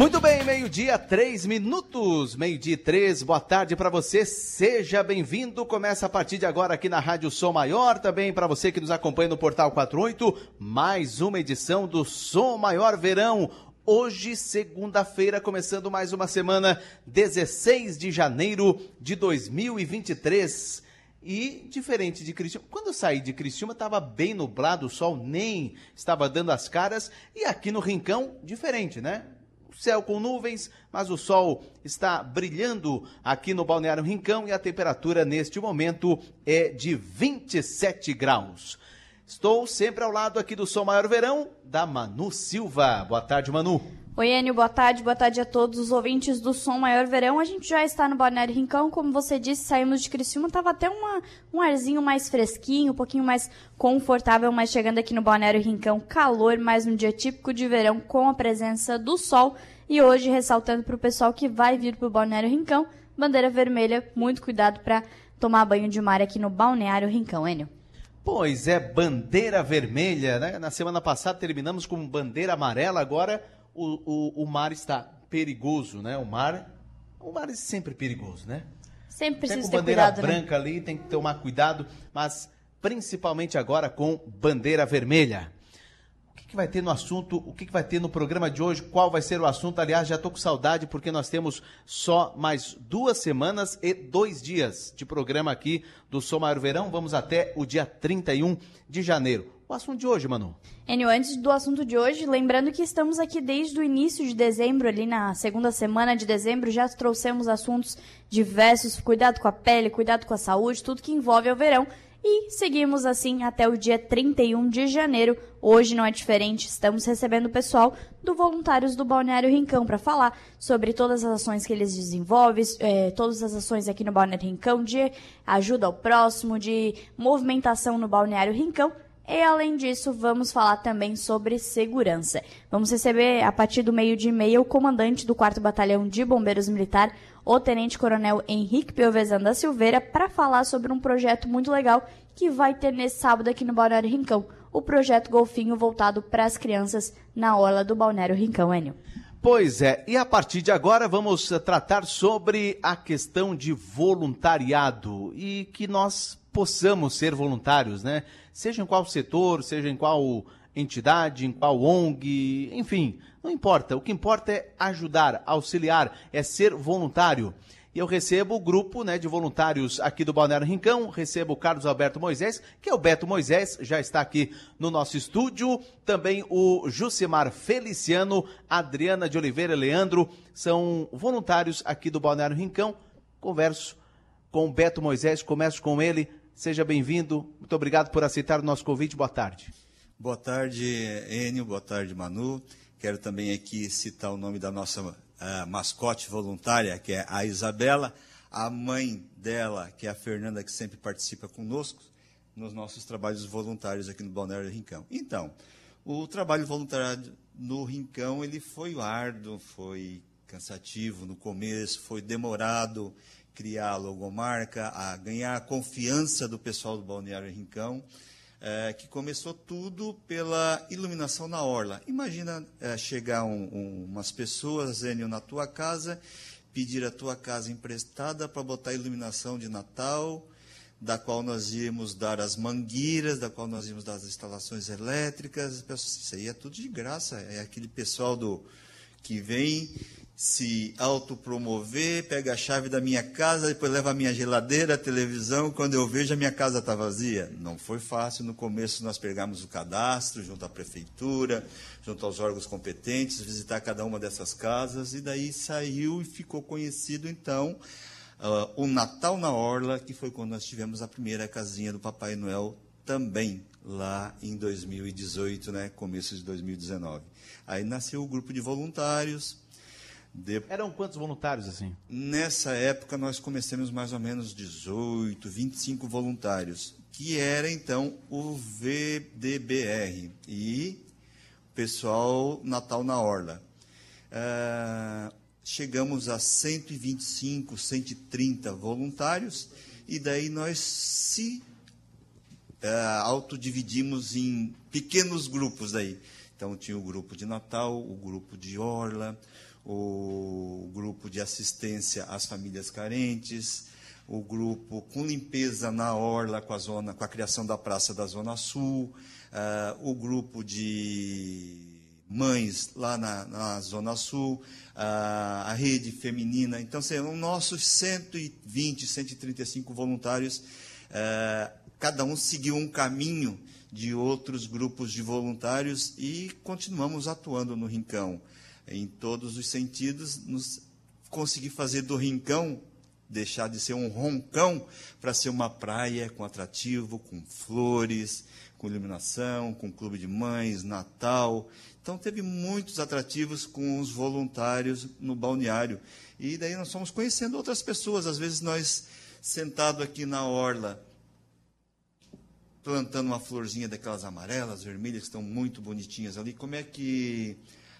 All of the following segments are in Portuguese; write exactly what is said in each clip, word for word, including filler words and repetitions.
Muito bem, meio-dia, três minutos, meio-dia e três, boa tarde para você, seja bem-vindo, começa a partir de agora aqui na Rádio Som Maior, também para você que nos acompanha no Portal quarenta e oito, mais uma edição do Som Maior Verão. Hoje, segunda-feira, começando mais uma semana, dezesseis de janeiro de dois mil e vinte e três. E, diferente de Criciúma, quando eu saí de Criciúma, estava bem nublado, o sol nem estava dando as caras. E aqui no Rincão, diferente, né? Céu com nuvens, mas o sol está brilhando aqui no Balneário Rincão e a temperatura neste momento é de vinte e sete graus. Estou sempre ao lado aqui do Som Maior Verão, da Manu Silva. Boa tarde, Manu. Oi, Enio, boa tarde, boa tarde a todos os ouvintes do Som Maior Verão. A gente já está no Balneário Rincão, como você disse, saímos de Criciúma, estava até uma, um arzinho mais fresquinho, um pouquinho mais confortável, mas chegando aqui no Balneário Rincão, calor, mais um dia típico de verão com a presença do sol. E hoje, ressaltando para o pessoal que vai vir para o Balneário Rincão, bandeira vermelha, muito cuidado para tomar banho de mar aqui no Balneário Rincão, Enio. Pois é, bandeira vermelha, né? Na semana passada terminamos com bandeira amarela, agora o, o, o mar está perigoso, né? O mar, o mar é sempre perigoso, né? Sempre precisa ter cuidado, né? Com bandeira branca ali, tem que tomar cuidado, mas principalmente agora com bandeira vermelha. O que, que vai ter no assunto, o que, que vai ter no programa de hoje, qual vai ser o assunto? Aliás, já estou com saudade porque nós temos só mais duas semanas e dois dias de programa aqui do Som Maior Verão. Vamos até o dia trinta e um de janeiro. O assunto de hoje, Manu. Enio, antes do assunto de hoje, lembrando que estamos aqui desde o início de dezembro, ali na segunda semana de dezembro, já trouxemos assuntos diversos, cuidado com a pele, cuidado com a saúde, tudo que envolve o verão. E seguimos assim até o dia trinta e um de janeiro. Hoje não é diferente, estamos recebendo o pessoal do Voluntários do Balneário Rincão para falar sobre todas as ações que eles desenvolvem, eh, todas as ações aqui no Balneário Rincão, de ajuda ao próximo, de movimentação no Balneário Rincão. E, além disso, vamos falar também sobre segurança. Vamos receber, a partir do meio-dia e meia, o comandante do quarto Batalhão de Bombeiros Militar, o Tenente-Coronel Henrique Piovesan da Silveira, para falar sobre um projeto muito legal que vai ter nesse sábado aqui no Balneário Rincão, o Projeto Golfinho voltado para as crianças na orla do Balneário Rincão, Enio. Pois é, e a partir de agora vamos tratar sobre a questão de voluntariado e que nós possamos ser voluntários, né? Seja em qual setor, seja em qual entidade, em qual O N G, enfim, não importa. O que importa é ajudar, auxiliar, é ser voluntário. E eu recebo o grupo, né, de voluntários aqui do Balneário Rincão, recebo o Carlos Alberto Moisés, que é o Beto Moisés, já está aqui no nosso estúdio, também o Jucimar Feliciano, Adriana de Oliveira e Leandro, são voluntários aqui do Balneário Rincão. Converso com o Beto Moisés, começo com ele. Seja bem-vindo, muito obrigado por aceitar o nosso convite, boa tarde. Boa tarde, Enio, boa tarde, Manu. Quero também aqui citar o nome da nossa uh, mascote voluntária, que é a Isabela, a mãe dela, que é a Fernanda, que sempre participa conosco nos nossos trabalhos voluntários aqui no Balneário Rincão. Então, o trabalho voluntário no Rincão, ele foi árduo, foi cansativo no começo, foi demorado, criar a logomarca, a ganhar a confiança do pessoal do Balneário Rincão, é, que começou tudo pela iluminação na orla. Imagina é, chegar um, um, umas pessoas, Enio, na tua casa, pedir a tua casa emprestada para botar iluminação de Natal, da qual nós íamos dar as mangueiras, da qual nós íamos dar as instalações elétricas. Isso aí é tudo de graça, é aquele pessoal do que vem se autopromover, pega a chave da minha casa, depois leva a minha geladeira, a televisão, quando eu vejo a minha casa está vazia. Não foi fácil, no começo nós pegamos o cadastro, junto à prefeitura, junto aos órgãos competentes, visitar cada uma dessas casas, e daí saiu e ficou conhecido, então, uh, o Natal na Orla, que foi quando nós tivemos a primeira casinha do Papai Noel também, lá em dois mil e dezoito, né, começo de dois mil e dezenove. Aí nasceu o grupo de voluntários. De... Eram quantos voluntários, assim? Nessa época, nós começamos mais ou menos dezoito, vinte e cinco voluntários, que era, então, o V B R e o pessoal Natal na Orla. Ah, chegamos a cento e vinte e cinco, cento e trinta voluntários, e daí nós se ah, autodividimos em pequenos grupos daí. Então, tinha o grupo de Natal, o grupo de Orla, o grupo de assistência às famílias carentes, o grupo com limpeza na orla com a zona, com a criação da praça da Zona Sul, uh, o grupo de mães lá na, na Zona Sul, a, a rede feminina. Então, serão nossos cento e vinte, cento e trinta e cinco voluntários, eh, cada um seguiu um caminho de outros grupos de voluntários e continuamos atuando no Rincão, em todos os sentidos, nos conseguir fazer do Rincão, deixar de ser um roncão, para ser uma praia com atrativo, com flores, com iluminação, com Clube de Mães, Natal. Então, teve muitos atrativos com os voluntários no balneário. E daí nós fomos conhecendo outras pessoas. Às vezes, nós, sentado aqui na orla, plantando uma florzinha daquelas amarelas, vermelhas, que estão muito bonitinhas ali. Como é que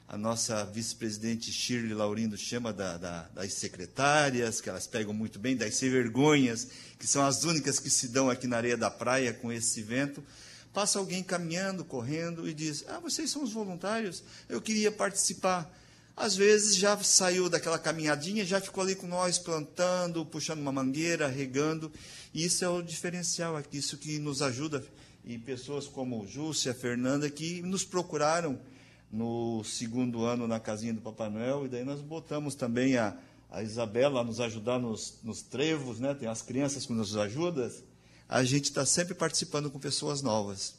a nossa vice-presidente Shirley Laurindo chama da, da, das secretárias, que elas pegam muito bem, das sem vergonhas, que são as únicas que se dão aqui na areia da praia com esse vento. Passa alguém caminhando, correndo, e diz: ah, vocês são os voluntários? Eu queria participar. Às vezes já saiu daquela caminhadinha, já ficou ali com nós, plantando, puxando uma mangueira, regando. E isso é o diferencial aqui, isso que nos ajuda. E pessoas como o Juci, a Fernanda, que nos procuraram no segundo ano na casinha do Papai Noel, e daí nós botamos também a, a Isabela a nos ajudar nos, nos trevos, né? Tem as crianças que nos ajudam, a gente está sempre participando com pessoas novas.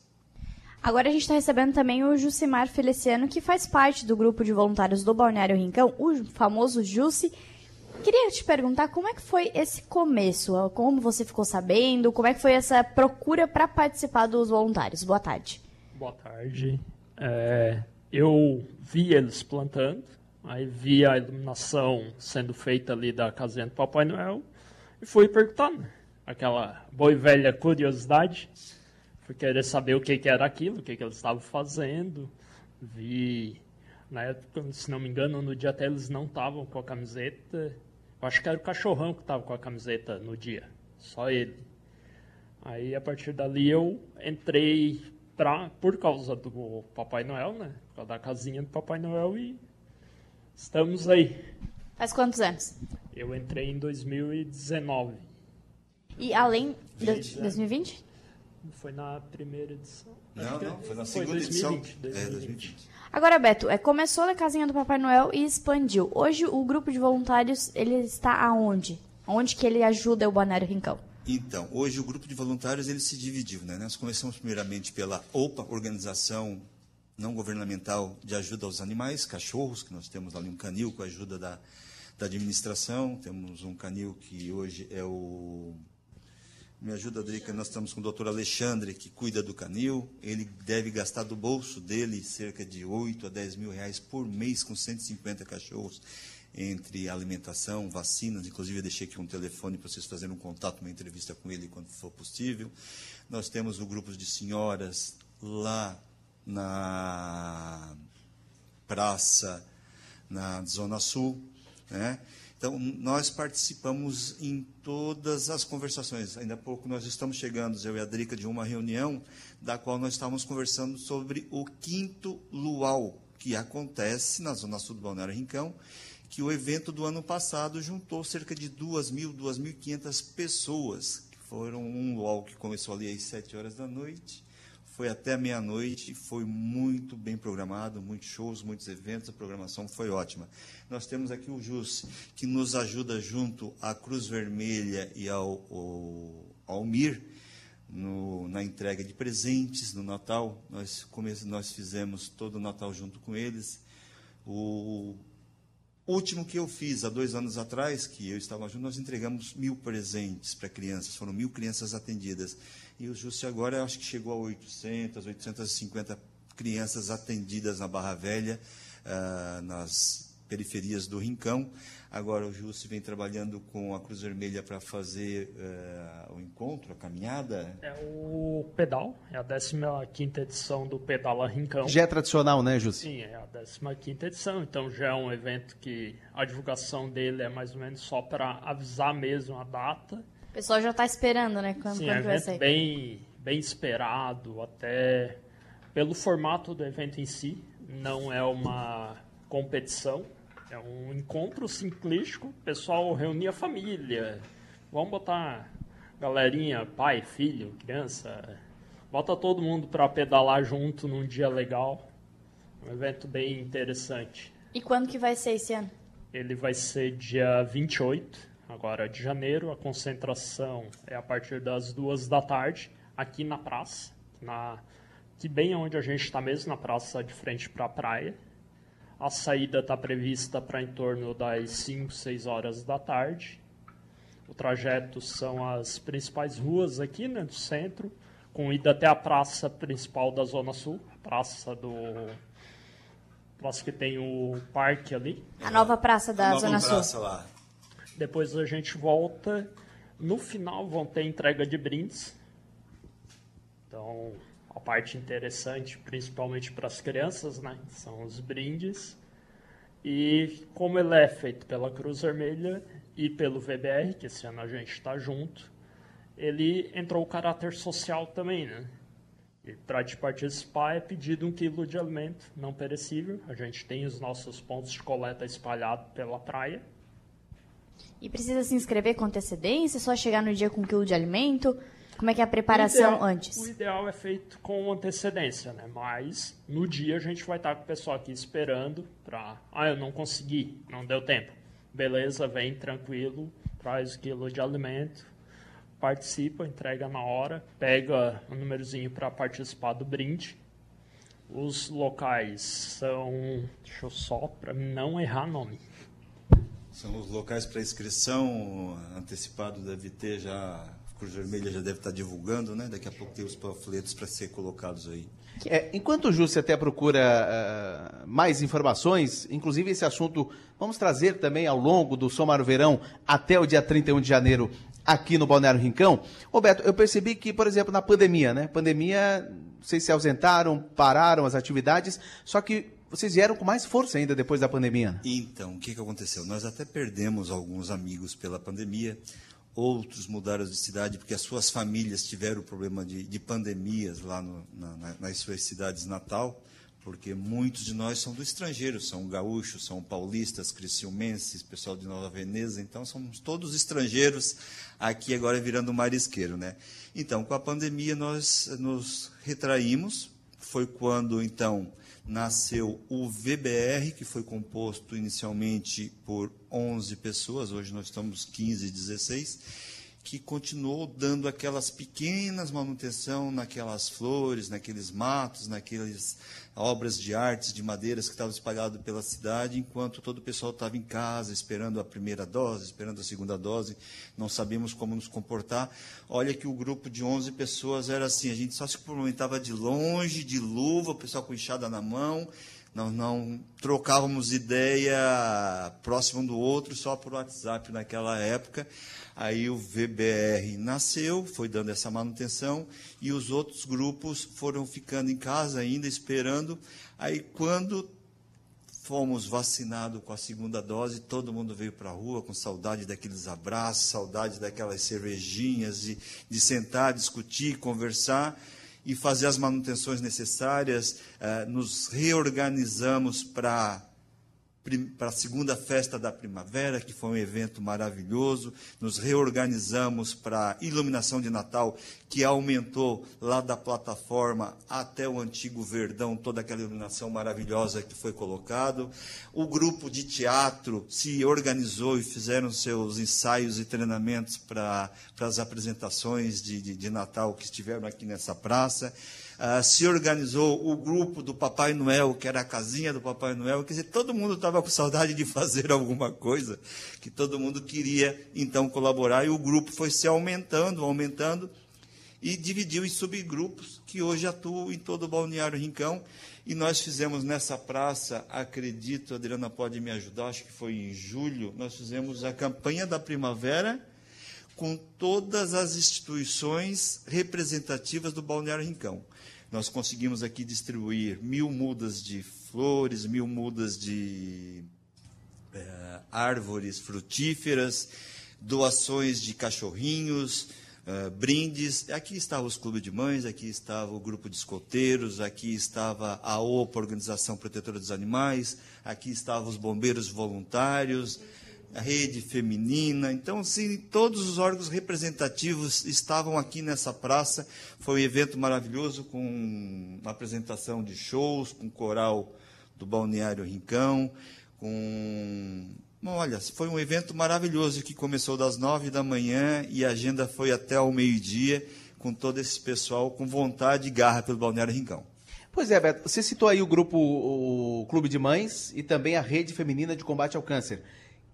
Agora a gente está recebendo também o Jucimar Feliciano, que faz parte do grupo de voluntários do Balneário Rincão, o famoso Juci. Queria te perguntar como é que foi esse começo, como você ficou sabendo, como é que foi essa procura para participar dos voluntários. Boa tarde. Boa tarde. É... Eu vi eles plantando, aí vi a iluminação sendo feita ali da casinha do Papai Noel e fui perguntando, aquela boa e velha curiosidade, fui querer saber o que, que era aquilo, o que, que eles estavam fazendo. Vi, na época, se não me engano, no dia até eles não estavam com a camiseta, eu acho que era o cachorrão que estava com a camiseta no dia, só ele. Aí, a partir dali, eu entrei... Pra, por causa do Papai Noel, né? Por causa da casinha do Papai Noel, e estamos aí. Faz quantos anos? Eu entrei em dois mil e dezenove. E além de dois mil e vinte? Foi na primeira edição. Não, não, foi na segunda edição. dois mil e vinte. Agora, Beto, é, começou na casinha do Papai Noel e expandiu. Hoje o grupo de voluntários, ele está aonde? Onde que ele ajuda o Balneário Rincão? Então, hoje o grupo de voluntários ele se dividiu, né? Nós começamos primeiramente pela OPA, Organização Não Governamental de Ajuda aos Animais, Cachorros, que nós temos ali um canil com a ajuda da, da administração, temos um canil que hoje é o... Me ajuda, Adriana, nós estamos com o doutor Alexandre, que cuida do canil, ele deve gastar do bolso dele cerca de oito a dez mil reais por mês com cento e cinquenta cachorros, entre alimentação, vacinas, inclusive eu deixei aqui um telefone para vocês fazerem um contato, uma entrevista com ele quando for possível. Nós temos o grupo de senhoras lá na praça, na Zona Sul, né? Então, nós participamos em todas as conversações. Ainda há pouco nós estamos chegando, eu e a Drica, de uma reunião da qual nós estávamos conversando sobre o quinto luau, que acontece na Zona Sul do Balneário Rincão, que o evento do ano passado juntou cerca de duas mil, duas mil e quinhentas pessoas, que foram um luau que começou ali às sete horas da noite, foi até meia-noite, foi muito bem programado, muitos shows, muitos eventos, a programação foi ótima. Nós temos aqui o Juci, que nos ajuda junto à Cruz Vermelha e ao, ao, ao Mir, no, na entrega de presentes no Natal. Nós, nós fizemos todo o Natal junto com eles. O... O último que eu fiz, há dois anos atrás, que eu estava junto, nós entregamos mil presentes para crianças, foram mil crianças atendidas. E o Juci agora, acho que chegou a oitocentas, oitocentas e cinquenta crianças atendidas na Barra Velha, ah, nas periferias do Rincão. Agora o Juci vem trabalhando com a Cruz Vermelha para fazer ah, o encontro, a caminhada. É o pedal, é a décima quinta edição do Pedala Rincão. Já é tradicional, né, Juci? Sim, é a décima quinta edição, então já é um evento que a divulgação dele é mais ou menos só para avisar mesmo a data. O pessoal já está esperando, né? Quando, Sim, quando é um evento vai bem, bem esperado, até pelo formato do evento em si, não é uma competição. É um encontro ciclístico, o pessoal reunia a família. Vamos botar galerinha, pai, filho, criança. Bota todo mundo para pedalar junto num dia legal. Um evento bem interessante. E quando que vai ser esse ano? Ele vai ser dia vinte e oito, agora de janeiro. A concentração é a partir das duas da tarde, aqui na praça, na, que bem onde a gente está mesmo, na praça de frente para a praia. A saída está prevista para em torno das cinco, seis horas da tarde. O trajeto são as principais ruas aqui, né, do centro, com ida até a praça principal da Zona Sul, praça do... Praça que tem o parque ali. A nova praça da Zona Sul. A nova praça lá. Depois a gente volta. No final vão ter entrega de brindes. Então, a parte interessante, principalmente para as crianças, né? São os brindes. E como ele é feito pela Cruz Vermelha e pelo V B R, que esse ano a gente está junto, ele entrou o caráter social também, né? E para te participar é pedido um quilo de alimento não perecível. A gente tem os nossos pontos de coleta espalhados pela praia. E precisa se inscrever com antecedência? Só chegar no dia com um quilo de alimento? Como é que é a preparação o ideal, antes? O ideal é feito com antecedência, né? Mas no dia a gente vai estar com o pessoal aqui esperando para... Ah, eu não consegui, não deu tempo. Beleza, vem tranquilo, traz o quilo de alimento. Participa, entrega na hora, pega um númerozinho para participar do brinde. Os locais são... Deixa eu só, para não errar nome. São os locais para inscrição antecipado, deve ter já... A Cruz Vermelha já deve estar divulgando, né? Daqui a pouco tem os panfletos para ser colocados aí. É, enquanto o Juci até procura uh, mais informações, inclusive esse assunto vamos trazer também ao longo do Som Maior Verão até o dia trinta e um de janeiro, aqui no Balneário Rincão. Ô Beto, eu percebi que, por exemplo, na pandemia, né? Pandemia, vocês se ausentaram, pararam as atividades, só que vocês vieram com mais força ainda depois da pandemia. Então, o que, que aconteceu? Nós até perdemos alguns amigos pela pandemia, outros mudaram de cidade porque as suas famílias tiveram problema de, de pandemias lá no, na, nas suas cidades natal, porque muitos de nós são do estrangeiro, são gaúchos, são paulistas, criciumenses, pessoal de Nova Veneza, então somos todos estrangeiros aqui agora virando marisqueiro, né? Então, com a pandemia nós nos retraímos, foi quando então nasceu o V B R, que foi composto inicialmente por onze pessoas, hoje nós estamos quinze, dezesseis, que continuou dando aquelas pequenas manutenção naquelas flores, naqueles matos, naquelas obras de artes, de madeiras que estavam espalhadas pela cidade, enquanto todo o pessoal estava em casa, esperando a primeira dose, esperando a segunda dose, não sabíamos como nos comportar. Olha que o grupo de onze pessoas era assim, a gente só se cumprimentava de longe, de luva, o pessoal com enxada na mão, nós não trocávamos ideia próximo um do outro, só por WhatsApp naquela época. Aí o V B R nasceu, foi dando essa manutenção, e os outros grupos foram ficando em casa ainda, esperando. Aí, quando fomos vacinados com a segunda dose, todo mundo veio para a rua com saudade daqueles abraços, saudade daquelas cervejinhas, de, de sentar, discutir, conversar, e fazer as manutenções necessárias, eh, nos reorganizamos para a segunda festa da primavera, que foi um evento maravilhoso, nos reorganizamos para a iluminação de Natal, que aumentou lá da plataforma até o antigo Verdão, toda aquela iluminação maravilhosa que foi colocado. O grupo de teatro se organizou e fizeram seus ensaios e treinamentos para as apresentações de, de, de Natal que estiveram aqui nessa praça. Uh, se organizou o grupo do Papai Noel, que era a casinha do Papai Noel, quer dizer, todo mundo estava com saudade de fazer alguma coisa, que todo mundo queria, então, colaborar, e o grupo foi se aumentando, aumentando, e dividiu em subgrupos, que hoje atuam em todo o Balneário Rincão, e nós fizemos nessa praça, acredito, a Adriana pode me ajudar, acho que foi em julho, nós fizemos a campanha da primavera, com todas as instituições representativas do Balneário Rincão. Nós conseguimos aqui distribuir mil mudas de flores, mil mudas de é, árvores frutíferas, doações de cachorrinhos, uh, brindes. Aqui estava os Clube de Mães, aqui estava o Grupo de Escoteiros, aqui estava a O P A, Organização Protetora dos Animais, aqui estavam os Bombeiros Voluntários, a Rede Feminina. Então, assim, todos os órgãos representativos estavam aqui nessa praça. Foi um evento maravilhoso, com uma apresentação de shows, com coral do Balneário Rincão, com... Bom, olha, foi um evento maravilhoso que começou das nove da manhã e a agenda foi até ao meio-dia, com todo esse pessoal com vontade e garra pelo Balneário Rincão. Pois é, Beto, você citou aí o grupo, o Clube de Mães e também a Rede Feminina de Combate ao Câncer,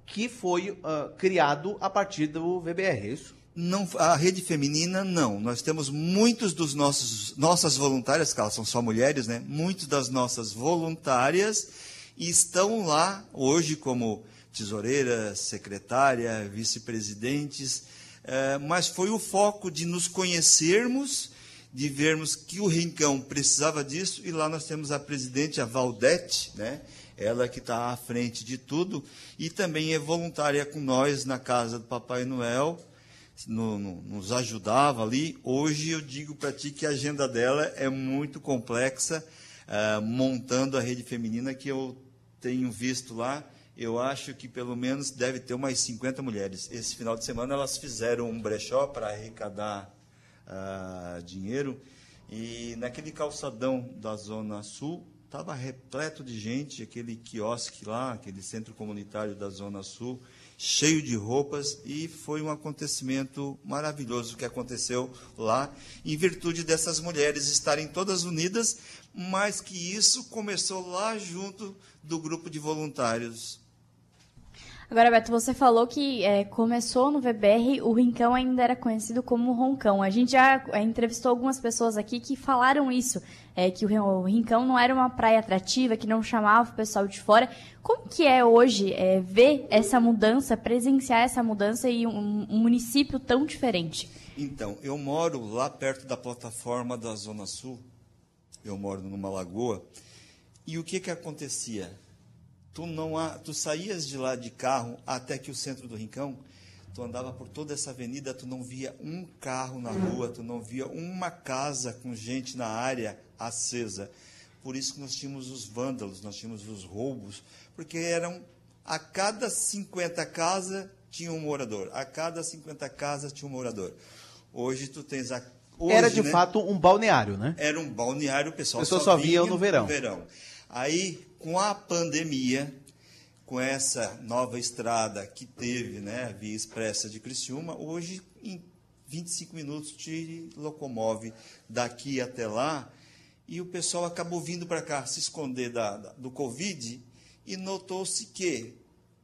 que foi uh, criado a partir do V B R, é isso? Não, a Rede Feminina, não. Nós temos muitos dos nossos nossas voluntárias, que elas são só mulheres, né? Muitos das nossas voluntárias estão lá hoje como tesoureira, secretária, vice-presidentes, eh, mas foi o foco de nos conhecermos, de vermos que o Rincão precisava disso, e lá nós temos a presidente, a Valdete, né? Ela que está à frente de tudo, e também é voluntária com nós na casa do Papai Noel, no, no, nos ajudava ali. Hoje eu digo para ti que a agenda dela é muito complexa, eh, montando a Rede Feminina, que eu tenho visto lá. Eu acho que pelo menos deve ter umas cinquenta mulheres. Esse final de semana elas fizeram um brechó para arrecadar uh, dinheiro, e naquele calçadão da Zona Sul estava repleto de gente, aquele quiosque lá, aquele centro comunitário da Zona Sul, cheio de roupas, e foi um acontecimento maravilhoso que aconteceu lá, em virtude dessas mulheres estarem todas unidas, mas que isso começou lá junto do grupo de voluntários. Agora, Beto, você falou que é, começou no V B R, o Rincão ainda era conhecido como Roncão. A gente já entrevistou algumas pessoas aqui que falaram isso, é, que o Rincão não era uma praia atrativa, que não chamava o pessoal de fora. Como que é hoje é, ver essa mudança, presenciar essa mudança e um, um município tão diferente? Então, eu moro lá perto da plataforma da Zona Sul, eu moro numa lagoa, e o que que acontecia? Tu, não há, tu saías de lá de carro até aqui o centro do Rincão, tu andava por toda essa avenida, tu não via um carro na rua, tu não via uma casa com gente na área acesa. Por isso que nós tínhamos os vândalos, nós tínhamos os roubos, porque eram a cada cinquenta casas tinha um morador, a cada cinquenta casas tinha um morador. Hoje tu tens a... Hoje, era de né, fato um balneário, né? Era um balneário, o pessoal, o pessoal só, só via no verão. no verão. Aí, com a pandemia, com essa nova estrada que teve, né, a Via Expressa de Criciúma, hoje, em vinte e cinco minutos, te locomove daqui até lá, e o pessoal acabou vindo para cá se esconder da, da, do Covid, e notou-se que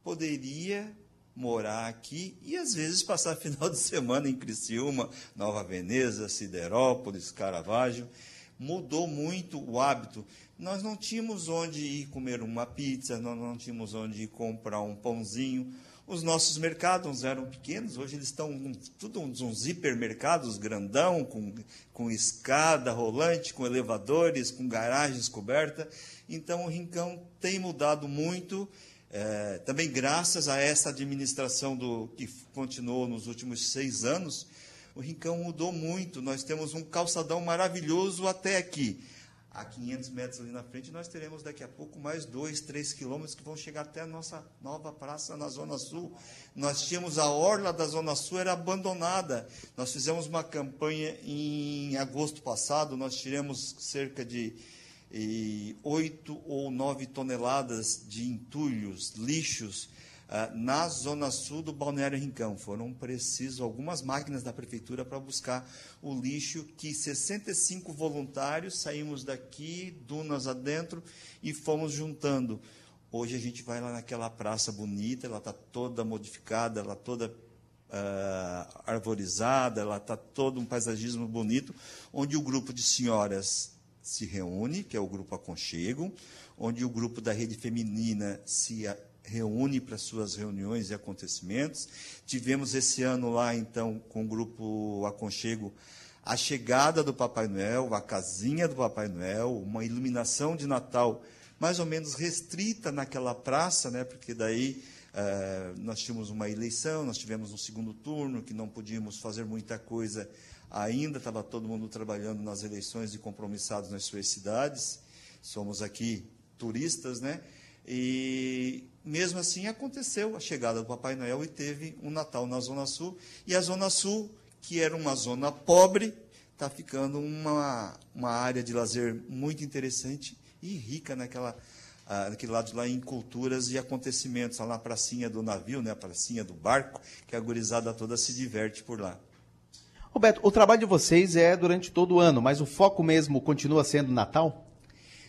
poderia morar aqui e, às vezes, passar final de semana em Criciúma, Nova Veneza, Siderópolis, Caravaggio. Mudou muito o hábito. Nós não tínhamos onde ir comer uma pizza, nós não tínhamos onde ir comprar um pãozinho. Os nossos mercados eram pequenos, hoje eles estão tudo uns, uns hipermercados grandão, com, com escada rolante, com elevadores, com garagens cobertas. Então, o Rincão tem mudado muito, é, também graças a essa administração do, que continuou nos últimos seis anos. O Rincão mudou muito, nós temos um calçadão maravilhoso até aqui. A quinhentos metros ali na frente, nós teremos daqui a pouco mais dois, três quilômetros que vão chegar até a nossa nova praça na Zona Sul. Nós tínhamos a orla da Zona Sul, era abandonada. Nós fizemos uma campanha em agosto passado, nós tiramos cerca de eh, oito ou nove toneladas de entulhos, lixos, na Zona Sul do Balneário Rincão. Foram precisos algumas máquinas da prefeitura para buscar o lixo, que sessenta e cinco voluntários saímos daqui, dunas adentro, e fomos juntando. Hoje a gente vai lá naquela praça bonita, ela está toda modificada, ela toda uh, arvorizada, ela está todo um paisagismo bonito, onde o grupo de senhoras se reúne, que é o grupo Aconchego, onde o grupo da Rede Feminina se reúne para suas reuniões e acontecimentos. Tivemos esse ano lá, então, com o grupo Aconchego, a chegada do Papai Noel, a casinha do Papai Noel, uma iluminação de Natal mais ou menos restrita naquela praça, né, porque daí eh, nós tínhamos uma eleição, nós tivemos um segundo turno, que não podíamos fazer muita coisa ainda, estava todo mundo trabalhando nas eleições e compromissados nas suas cidades, somos aqui turistas, né? E mesmo assim aconteceu a chegada do Papai Noel e teve um Natal na Zona Sul, e a Zona Sul, que era uma zona pobre, está ficando uma, uma área de lazer muito interessante e rica naquela, ah, naquele lado lá em culturas e acontecimentos, lá na pracinha do navio, né, a pracinha do barco, que a gurizada toda se diverte por lá. Roberto, o trabalho de vocês é durante todo o ano, mas o foco mesmo continua sendo Natal?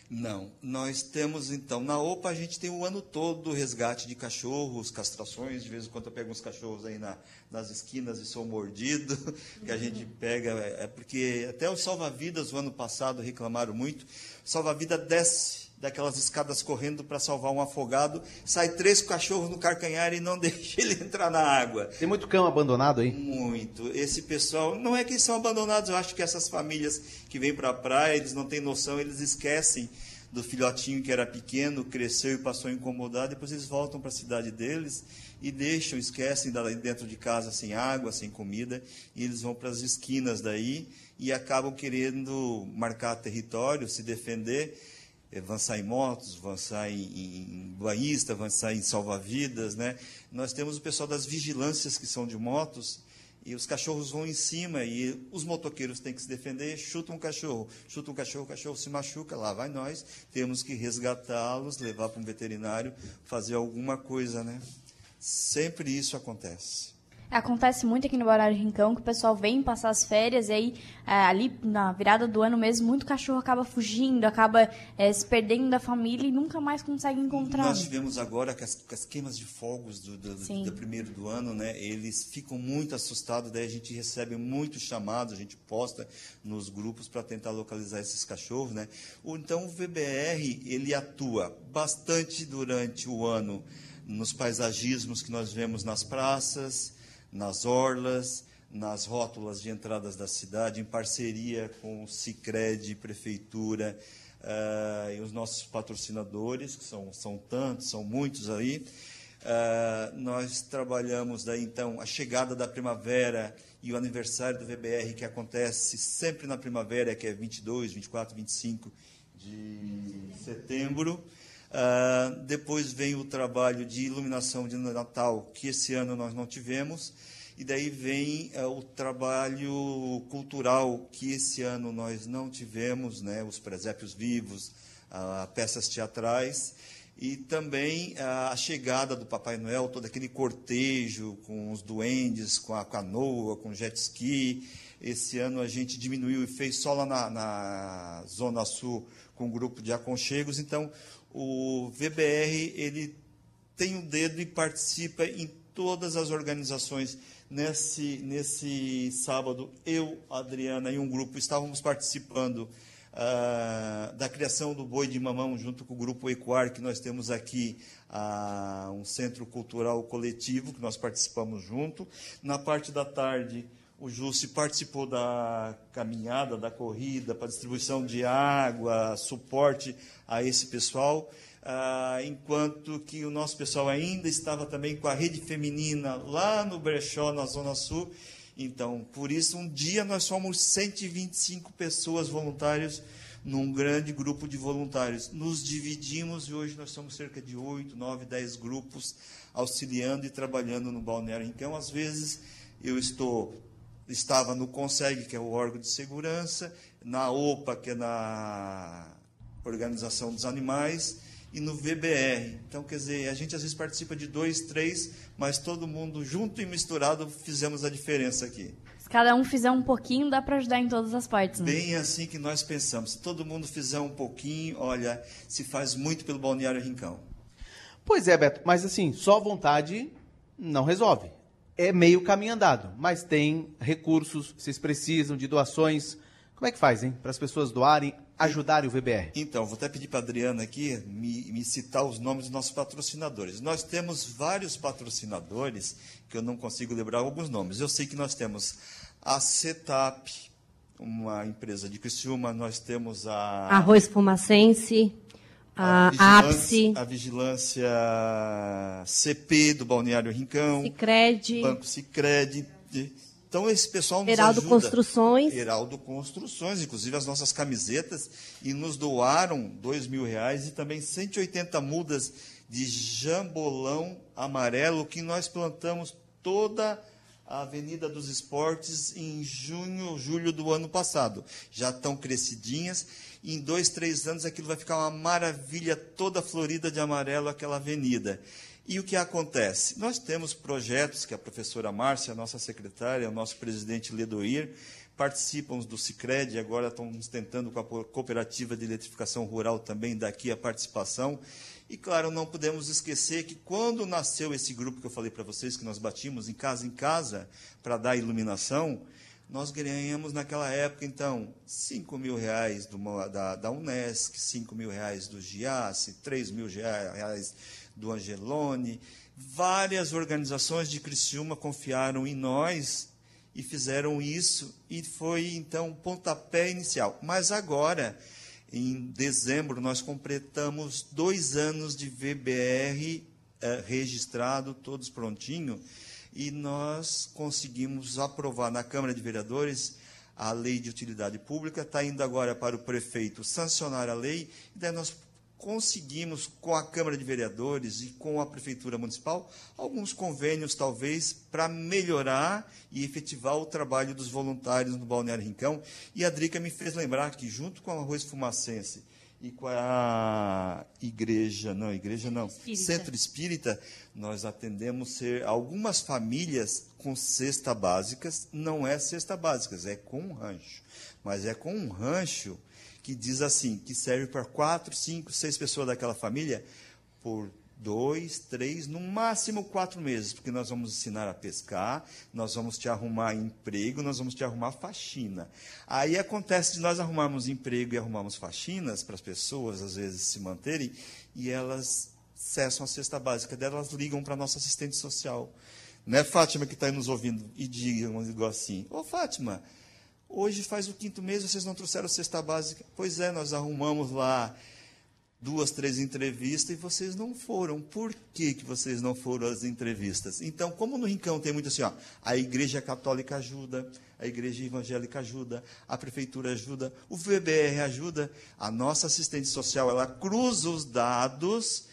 Não, nós temos, então, na OPA a gente tem o ano todo o resgate de cachorros, castrações, de vez em quando eu pego uns cachorros aí na, nas esquinas e sou mordido, que a gente pega, é porque até os salva-vidas o ano passado reclamaram muito, o salva-vida desce daquelas escadas correndo para salvar um afogado, sai três cachorros no carcanhar e não deixa ele entrar na água. Tem muito cão abandonado aí? Muito. Esse pessoal, não é que eles são abandonados, eu acho que essas famílias que vêm para a praia, eles não têm noção, eles esquecem do filhotinho que era pequeno, cresceu e passou a incomodar, depois eles voltam para a cidade deles e deixam, esquecem dentro de casa sem água, sem comida, e eles vão para as esquinas daí e acabam querendo marcar território, se defender, avançar em motos, avançar em, em banhista, avançar em salva-vidas, né? Nós temos o pessoal das vigilâncias que são de motos e os cachorros vão em cima e os motoqueiros têm que se defender, chutam o cachorro, chutam o cachorro, o cachorro se machuca, lá vai nós, temos que resgatá-los, levar para um veterinário, fazer alguma coisa, né? Sempre isso acontece. Acontece muito aqui no Balneário Rincão, que o pessoal vem passar as férias e aí, ali na virada do ano mesmo, muito cachorro acaba fugindo, acaba é, se perdendo da família e nunca mais consegue encontrar. Nós tivemos agora com as, as queimas de fogos do, do, do primeiro do ano, né? Eles ficam muito assustados, daí a gente recebe muitos chamados, a gente posta nos grupos para tentar localizar esses cachorros, né? Então o V B R, ele atua bastante durante o ano nos paisagismos que nós vemos nas praças, nas orlas, nas rótulas de entradas da cidade, em parceria com o Sicredi, Prefeitura, uh, e os nossos patrocinadores, que são, são tantos, são muitos aí. Uh, nós trabalhamos, daí então, a chegada da primavera e o aniversário do V B R, que acontece sempre na primavera, que é vinte e dois, vinte e quatro, vinte e cinco de setembro. Uh, depois vem o trabalho de iluminação de Natal, que esse ano nós não tivemos, e daí vem uh, o trabalho cultural, que esse ano nós não tivemos, né, os presépios vivos, uh, peças teatrais, e também uh, a chegada do Papai Noel, todo aquele cortejo com os duendes, com a canoa, com jet ski. Esse ano a gente diminuiu e fez só lá na, na Zona Sul, com um grupo de aconchegos, então o V B R, ele tem um dedo e participa em todas as organizações. Nesse, nesse sábado, eu, Adriana e um grupo estávamos participando uh, da criação do boi de mamão junto com o grupo Ecoar, que nós temos aqui uh, um centro cultural coletivo, que nós participamos junto. Na parte da tarde, o Juci participou da caminhada, da corrida, para distribuição de água, suporte a esse pessoal, ah, enquanto que o nosso pessoal ainda estava também com a rede feminina lá no Brechó, na Zona Sul. Então, por isso, um dia nós somos cento e vinte e cinco pessoas voluntárias num grande grupo de voluntários. Nos dividimos e hoje nós somos cerca de oito, nove, dez grupos auxiliando e trabalhando no Balneário Rincão. Às vezes, eu estou... Estava no Conseg, que é o órgão de segurança, na OPA, que é na Organização dos Animais, e no V B R. Então, quer dizer, a gente às vezes participa de dois, três, mas todo mundo junto e misturado fizemos a diferença aqui. Se cada um fizer um pouquinho, dá para ajudar em todas as partes, né? Bem assim que nós pensamos. Se todo mundo fizer um pouquinho, olha, se faz muito pelo Balneário Rincão. Pois é, Beto, mas assim, só vontade não resolve. É meio caminho andado, mas tem recursos, vocês precisam de doações. Como é que faz, hein? Para as pessoas doarem, ajudarem o V B R. Então, vou até pedir para a Adriana aqui me, me citar os nomes dos nossos patrocinadores. Nós temos vários patrocinadores, que eu não consigo lembrar alguns nomes. Eu sei que nós temos a Setap, uma empresa de Criciúma, nós temos a... Arroz Fumacense, a, a vigilância, A vigilância C P do Balneário Rincão. Sicredi. Banco Sicredi. Então, esse pessoal nos Heraldo ajuda. Construções. Heraldo Construções, inclusive as nossas camisetas, e nos doaram dois mil reais e também cento e oitenta mudas de jambolão amarelo que nós plantamos toda a Avenida dos Esportes em junho, julho do ano passado. Já estão crescidinhas. Em dois, três anos, aquilo vai ficar uma maravilha toda florida de amarelo, aquela avenida. E o que acontece? Nós temos projetos que a professora Márcia, a nossa secretária, o nosso presidente Ledoir, participam do Sicredi, agora estamos tentando com a Cooperativa de Eletrificação Rural também daqui a participação. E, claro, não podemos esquecer que quando nasceu esse grupo que eu falei para vocês, que nós batimos em casa em casa para dar iluminação, nós ganhamos naquela época, então, cinco mil reais do, da, da Unesc, cinco mil reais do G I A S, três mil reais do Angeloni. Várias organizações de Criciúma confiaram em nós e fizeram isso, e foi, então, um pontapé inicial. Mas agora, em dezembro, nós completamos dois anos de V B R eh, registrado, todos prontinho, e nós conseguimos aprovar na Câmara de Vereadores a lei de utilidade pública, está indo agora para o prefeito sancionar a lei, e daí nós conseguimos, com a Câmara de Vereadores e com a Prefeitura Municipal, alguns convênios, talvez, para melhorar e efetivar o trabalho dos voluntários no Balneário Rincão. E a Drica me fez lembrar que, junto com o Arroz Fumacense e com a igreja, não, igreja não, espírita. Centro Espírita, nós atendemos ser algumas famílias com cesta básicas, não é cesta básicas, é com um rancho, mas é com um rancho que diz assim, que serve para quatro, cinco, seis pessoas daquela família por dois, três, no máximo quatro meses, porque nós vamos ensinar a pescar, nós vamos te arrumar emprego, nós vamos te arrumar faxina. Aí acontece de nós arrumarmos emprego e arrumarmos faxinas para as pessoas, às vezes, se manterem, e elas cessam a cesta básica delas, ligam para a nossa assistente social. Né, Fátima, que está aí nos ouvindo, e digam assim, ô, Fátima, hoje faz o quinto mês, vocês não trouxeram a cesta básica. Pois é, nós arrumamos lá duas, três entrevistas e vocês não foram. Por que, que vocês não foram às entrevistas? Então, como no Rincão tem muito assim, ó, a Igreja Católica ajuda, a Igreja Evangélica ajuda, a Prefeitura ajuda, o V B R ajuda, a nossa assistente social, ela cruza os dados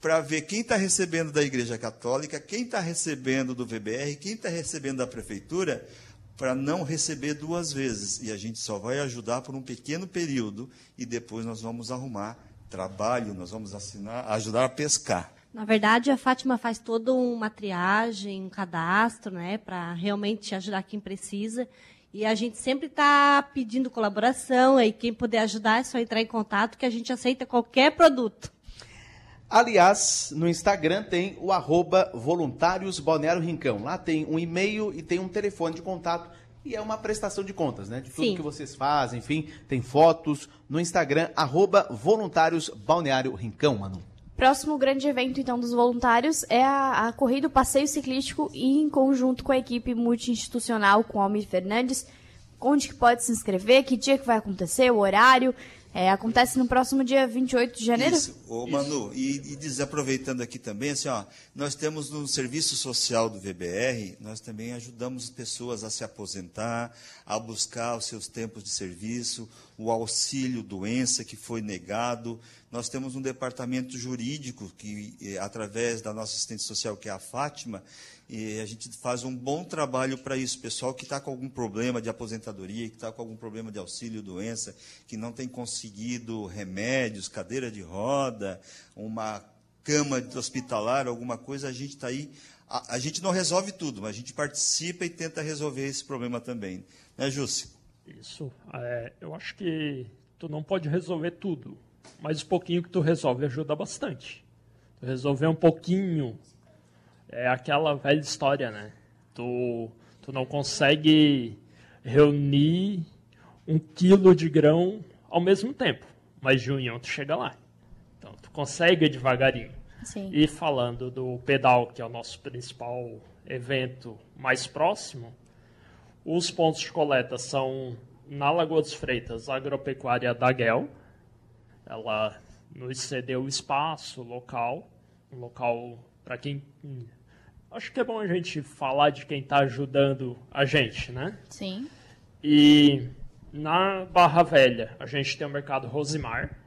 para ver quem está recebendo da Igreja Católica, quem está recebendo do V B R, quem está recebendo da Prefeitura, para não receber duas vezes. E a gente só vai ajudar por um pequeno período e depois nós vamos arrumar trabalho, nós vamos assinar, ajudar a pescar. Na verdade, a Fátima faz toda uma triagem, um cadastro, né, para realmente ajudar quem precisa. E a gente sempre está pedindo colaboração, e quem puder ajudar é só entrar em contato, que a gente aceita qualquer produto. Aliás, no Instagram tem o arroba Voluntários Balneário Rincão. Lá tem um e-mail e tem um telefone de contato. E é uma prestação de contas, né? De tudo Sim. que vocês fazem, enfim. Tem fotos no Instagram, arroba Voluntários Balneário Rincão, Manu. Próximo grande evento, então, dos voluntários é a, a corrida, o passeio ciclístico, e em conjunto com a equipe multi-institucional, com o Almir Fernandes. Onde que pode se inscrever, que dia que vai acontecer, o horário... É, acontece no próximo dia vinte e oito de janeiro? Isso, ô, Manu, e, e desaproveitando aqui também, assim, ó, nós temos no serviço social do V B R, nós também ajudamos pessoas a se aposentar, a buscar os seus tempos de serviço, o auxílio doença que foi negado. Nós temos um departamento jurídico que, através da nossa assistente social, que é a Fátima, e a gente faz um bom trabalho para isso. Pessoal que está com algum problema de aposentadoria, que está com algum problema de auxílio doença, que não tem conseguido remédios, cadeira de roda, uma cama hospitalar, alguma coisa, a gente está aí. A, a gente não resolve tudo, mas a gente participa e tenta resolver esse problema também. Né, Juci? Isso. É, eu acho que tu não pode resolver tudo, mas o pouquinho que tu resolve ajuda bastante. Tu resolver um pouquinho... É aquela velha história, né? Tu, tu não consegue reunir um quilo de grão ao mesmo tempo, mas de união tu chega lá. Então, tu consegue devagarinho. Sim. E falando do pedal, que é o nosso principal evento mais próximo, os pontos de coleta são na Lagoa dos Freitas, a agropecuária da Guel. Ela nos cedeu espaço, local, um local para quem... Acho que é bom a gente falar de quem está ajudando a gente, né? Sim. E na Barra Velha, a gente tem o mercado Rosimar,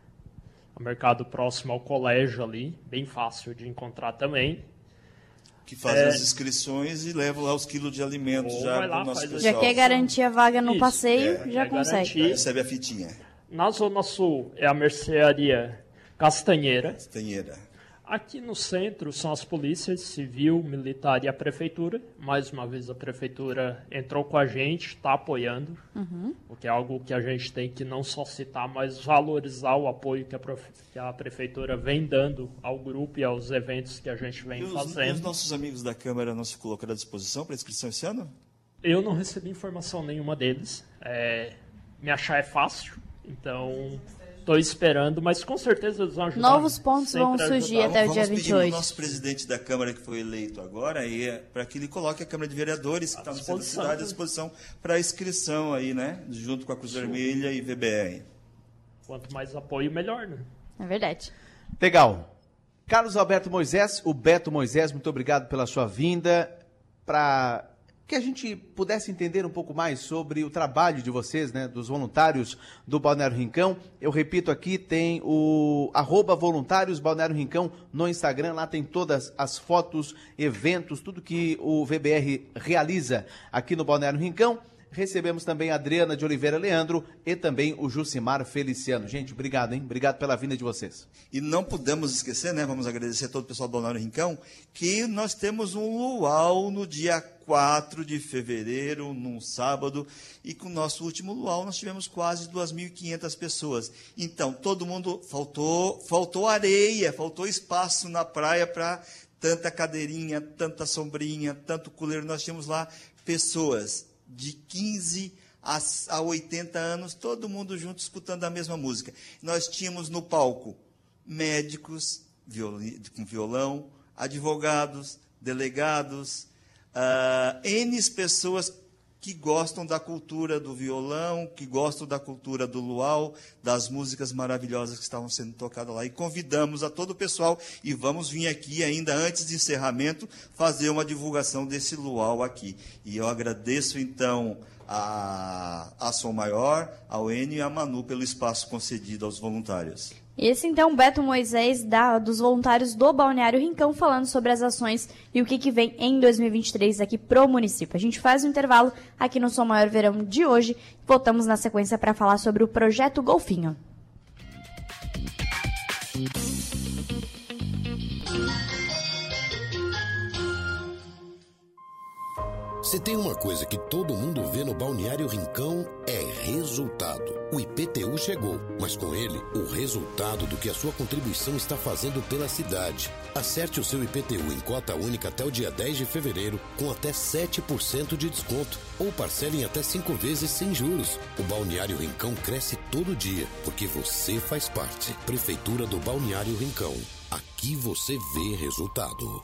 o mercado próximo ao colégio ali, bem fácil de encontrar também. Que fazem é... as inscrições e levam lá os quilos de alimentos já para o nosso pessoal. Já quer garantir a vaga no Isso. passeio, é, já consegue. Garantir. Recebe a fitinha. Na Zona Sul é a mercearia Castanheira. Castanheira. Aqui no centro são as polícias, civil, militar e a prefeitura. Mais uma vez a prefeitura entrou com a gente, está apoiando, uhum. o que é algo que a gente tem que não só citar, mas valorizar o apoio que a, profe... que a prefeitura vem dando ao grupo e aos eventos que a gente vem e os, fazendo. E os nossos amigos da Câmara não se colocaram à disposição para inscrição esse ano? Eu não recebi informação nenhuma deles. É... Me achar é fácil, então... Estou esperando, mas com certeza eles vão ajudar. Novos pontos vão surgir ajudar. até o dia vinte e oito. Vamos pedir ao nosso presidente da Câmara, que foi eleito agora, para que ele coloque a Câmara de Vereadores, que está no centro da cidade, à disposição para a inscrição, aí, né? junto com a Cruz Vermelha e V B R. Quanto mais apoio, melhor, né? É verdade. Legal. Carlos Alberto Moisés, o Beto Moisés, muito obrigado pela sua vinda. Para que a gente pudesse entender um pouco mais sobre o trabalho de vocês, né, dos voluntários do Balneário Rincão. Eu repito aqui, tem o arroba voluntários Balneário Rincão no Instagram, lá tem todas as fotos, eventos, tudo que o V B R realiza aqui no Balneário Rincão. Recebemos também a Adriana de Oliveira Leandro e também o Jucimar Feliciano. Gente, obrigado, hein? Obrigado pela vinda de vocês. E não podemos esquecer, né? Vamos agradecer a todo o pessoal do Balneário Rincão, que nós temos um luau no dia quatro de fevereiro, num sábado, e com o nosso último luau nós tivemos quase duas mil e quinhentas pessoas. Então, todo mundo faltou, faltou areia, faltou espaço na praia para tanta cadeirinha, tanta sombrinha, tanto coleiro. Nós tínhamos lá pessoas de quinze a oitenta anos, todo mundo junto, escutando a mesma música. Nós tínhamos no palco médicos com violão, advogados, delegados, uh, N pessoas que gostam da cultura do violão, que gostam da cultura do luau, das músicas maravilhosas que estavam sendo tocadas lá. E convidamos a todo o pessoal, e vamos vir aqui ainda antes de encerramento, fazer uma divulgação desse luau aqui. E eu agradeço, então, a, a Som Maior, ao Enio e a Manu pelo espaço concedido aos voluntários. Esse, então, Beto Moisés, da, dos voluntários do Balneário Rincão, falando sobre as ações e o que, que vem em dois mil e vinte e três aqui pro município. A gente faz um intervalo aqui no Som Maior Verão de hoje. Voltamos na sequência para falar sobre o Projeto Golfinho. Se tem uma coisa que todo mundo vê no Balneário Rincão, é resultado. O I P T U chegou, mas com ele, o resultado do que a sua contribuição está fazendo pela cidade. Acerte o seu I P T U em cota única até o dia dez de fevereiro, com até sete por cento de desconto, ou parcele em até cinco vezes sem juros. O Balneário Rincão cresce todo dia, porque você faz parte. Prefeitura do Balneário Rincão. Aqui você vê resultado.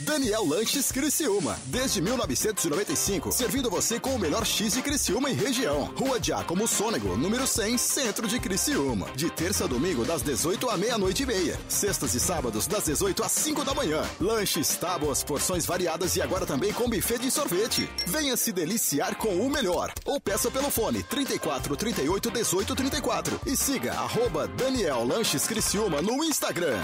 Daniel Lanches Criciúma, desde mil novecentos e noventa e cinco, servindo você com o melhor X de Criciúma e região. Rua Giacomo Sônego, número cem, centro de Criciúma. De terça a domingo, das dezoito à meia-noite e meia. Sextas e sábados, das dezoito às cinco da manhã. Lanches, tábuas, porções variadas e agora também com buffet de sorvete. Venha se deliciar com o melhor. Ou peça pelo fone trinta e quatro, trinta e oito, dezoito, trinta e quatro. E siga arroba Daniel Lanches Criciúma no Instagram.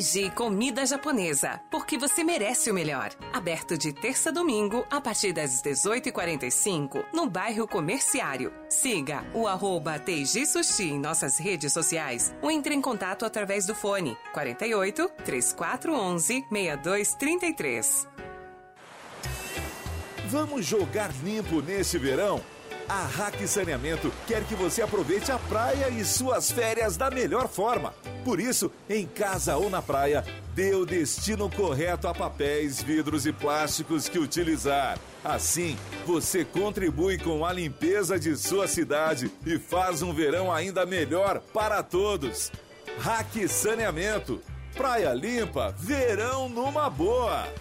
G Comida Japonesa, porque você merece o melhor. Aberto de terça a domingo, a partir das dezoito e quarenta e cinco, no bairro Comerciário. Siga o arroba T G Sushi em nossas redes sociais ou entre em contato através do fone quarenta e oito, três quatro um um, seis dois três três. Vamos jogar limpo nesse verão? A Hack Saneamento quer que você aproveite a praia e suas férias da melhor forma. Por isso, em casa ou na praia, dê o destino correto a papéis, vidros e plásticos que utilizar. Assim, você contribui com a limpeza de sua cidade e faz um verão ainda melhor para todos. Hack Saneamento. Praia limpa, verão numa boa.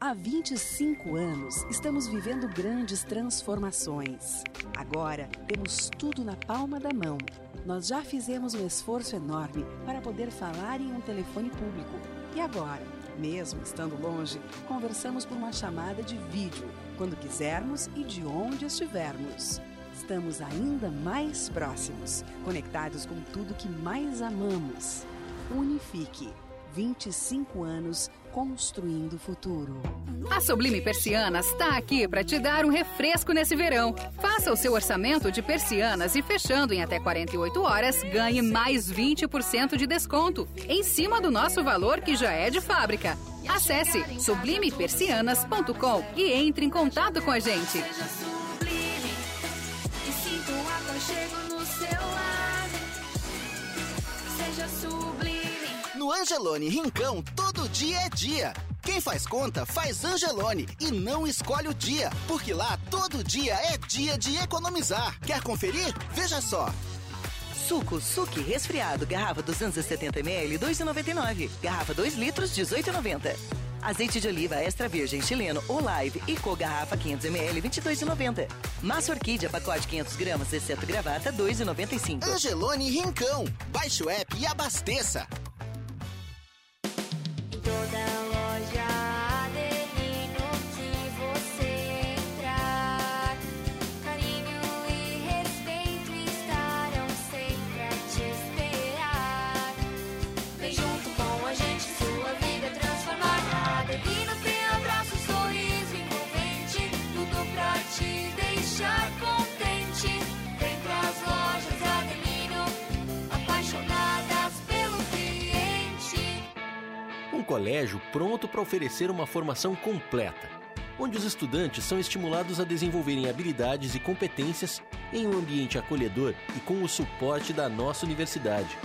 Há vinte e cinco anos, estamos vivendo grandes transformações. Agora, temos tudo na palma da mão. Nós já fizemos um esforço enorme para poder falar em um telefone público. E agora, mesmo estando longe, conversamos por uma chamada de vídeo, quando quisermos e de onde estivermos. Estamos ainda mais próximos, conectados com tudo que mais amamos. Unifique. vinte e cinco anos construindo o futuro. A Sublime Persianas está aqui para te dar um refresco nesse verão. Faça o seu orçamento de persianas e fechando em até quarenta e oito horas, ganhe mais vinte por cento de desconto, em cima do nosso valor que já é de fábrica. Acesse sublime persianas ponto com e entre em contato com a gente. Seja sublime e sinta um aconchego no seu lar. Seja sublime. No Angeloni Rincão, todo dia é dia. Quem faz conta, faz Angeloni e não escolhe o dia, porque lá todo dia é dia de economizar. Quer conferir? Veja só. Suco Suki resfriado, garrafa duzentos e setenta mililitros, dois reais e noventa e nove centavos. Garrafa dois litros, dezoito reais e noventa centavos. Azeite de oliva extra virgem chileno Olive e co garrafa quinhentos mililitros, vinte e dois reais e noventa centavos. Massa orquídea pacote quinhentas gramas, exceto gravata, dois reais e noventa e cinco centavos. Angeloni Rincão. Baixe o app e abasteça. Toda loja Adelino que você entrar, carinho e respeito estarão sempre a te esperar. Vem junto com a gente, sua vida transformar. Adelino tem abraço, sorriso envolvente, tudo pra te deixar contente. Vem pras lojas Adelino, apaixonadas pelo cliente. Um colégio pronto para oferecer uma formação completa, onde os estudantes são estimulados a desenvolverem habilidades e competências em um ambiente acolhedor e com o suporte da nossa universidade.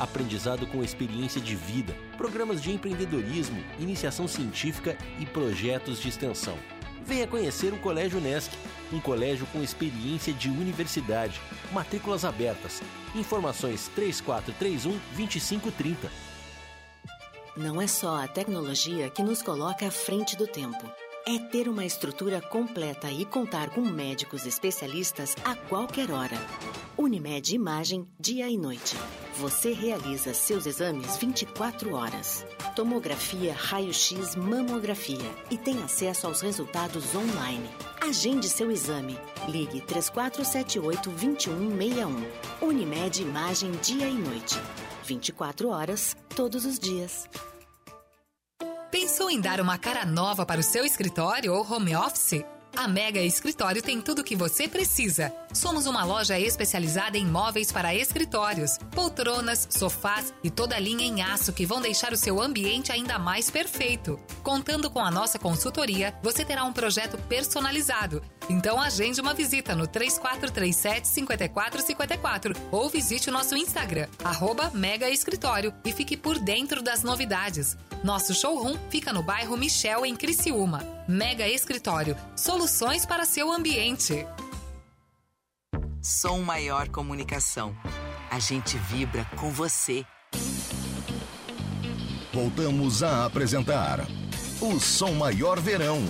Aprendizado com experiência de vida, programas de empreendedorismo, iniciação científica e projetos de extensão. Venha conhecer o Colégio Unesc, um colégio com experiência de universidade. Matrículas abertas. Informações três quatro três um, dois cinco três zero. Não é só a tecnologia que nos coloca à frente do tempo. É ter uma estrutura completa e contar com médicos especialistas a qualquer hora. Unimed Imagem, dia e noite. Você realiza seus exames vinte e quatro horas. Tomografia, raio-x, mamografia. E tem acesso aos resultados online. Agende seu exame. Ligue três quatro sete oito, dois um seis um. Unimed Imagem, dia e noite. vinte e quatro horas, todos os dias. Pensou em dar uma cara nova para o seu escritório ou home office? A Mega Escritório tem tudo o que você precisa. Somos uma loja especializada em móveis para escritórios, poltronas, sofás e toda a linha em aço que vão deixar o seu ambiente ainda mais perfeito. Contando com a nossa consultoria, você terá um projeto personalizado. Então agende uma visita no três quatro três sete, cinco quatro cinco quatro ou visite o nosso Instagram, arroba Mega Escritório, e fique por dentro das novidades. Nosso showroom fica no bairro Michel, em Criciúma. Mega Escritório, soluções para seu ambiente. Som Maior Comunicação. A gente vibra com você. Voltamos a apresentar o Som Maior Verão.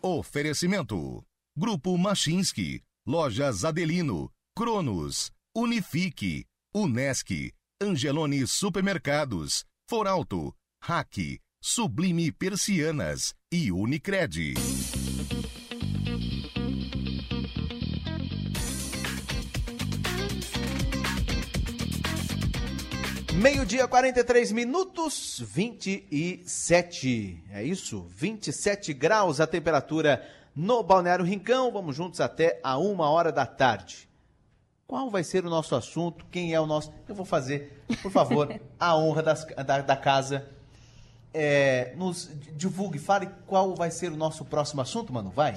Oferecimento: Grupo Machinski, Lojas Adelino, Cronos, Unifique, Unesc, Angeloni Supermercados, Foralto, Hack, Sublime Persianas e Unicred. Meio-dia, quarenta e três minutos, vinte e sete, é isso? vinte e sete graus a temperatura no Balneário Rincão. Vamos juntos até a uma hora da tarde. Qual vai ser o nosso assunto? Quem é o nosso? Eu vou fazer, por favor, a honra das, da, da casa. é, nos divulgue, fale qual vai ser o nosso próximo assunto, Manu, vai.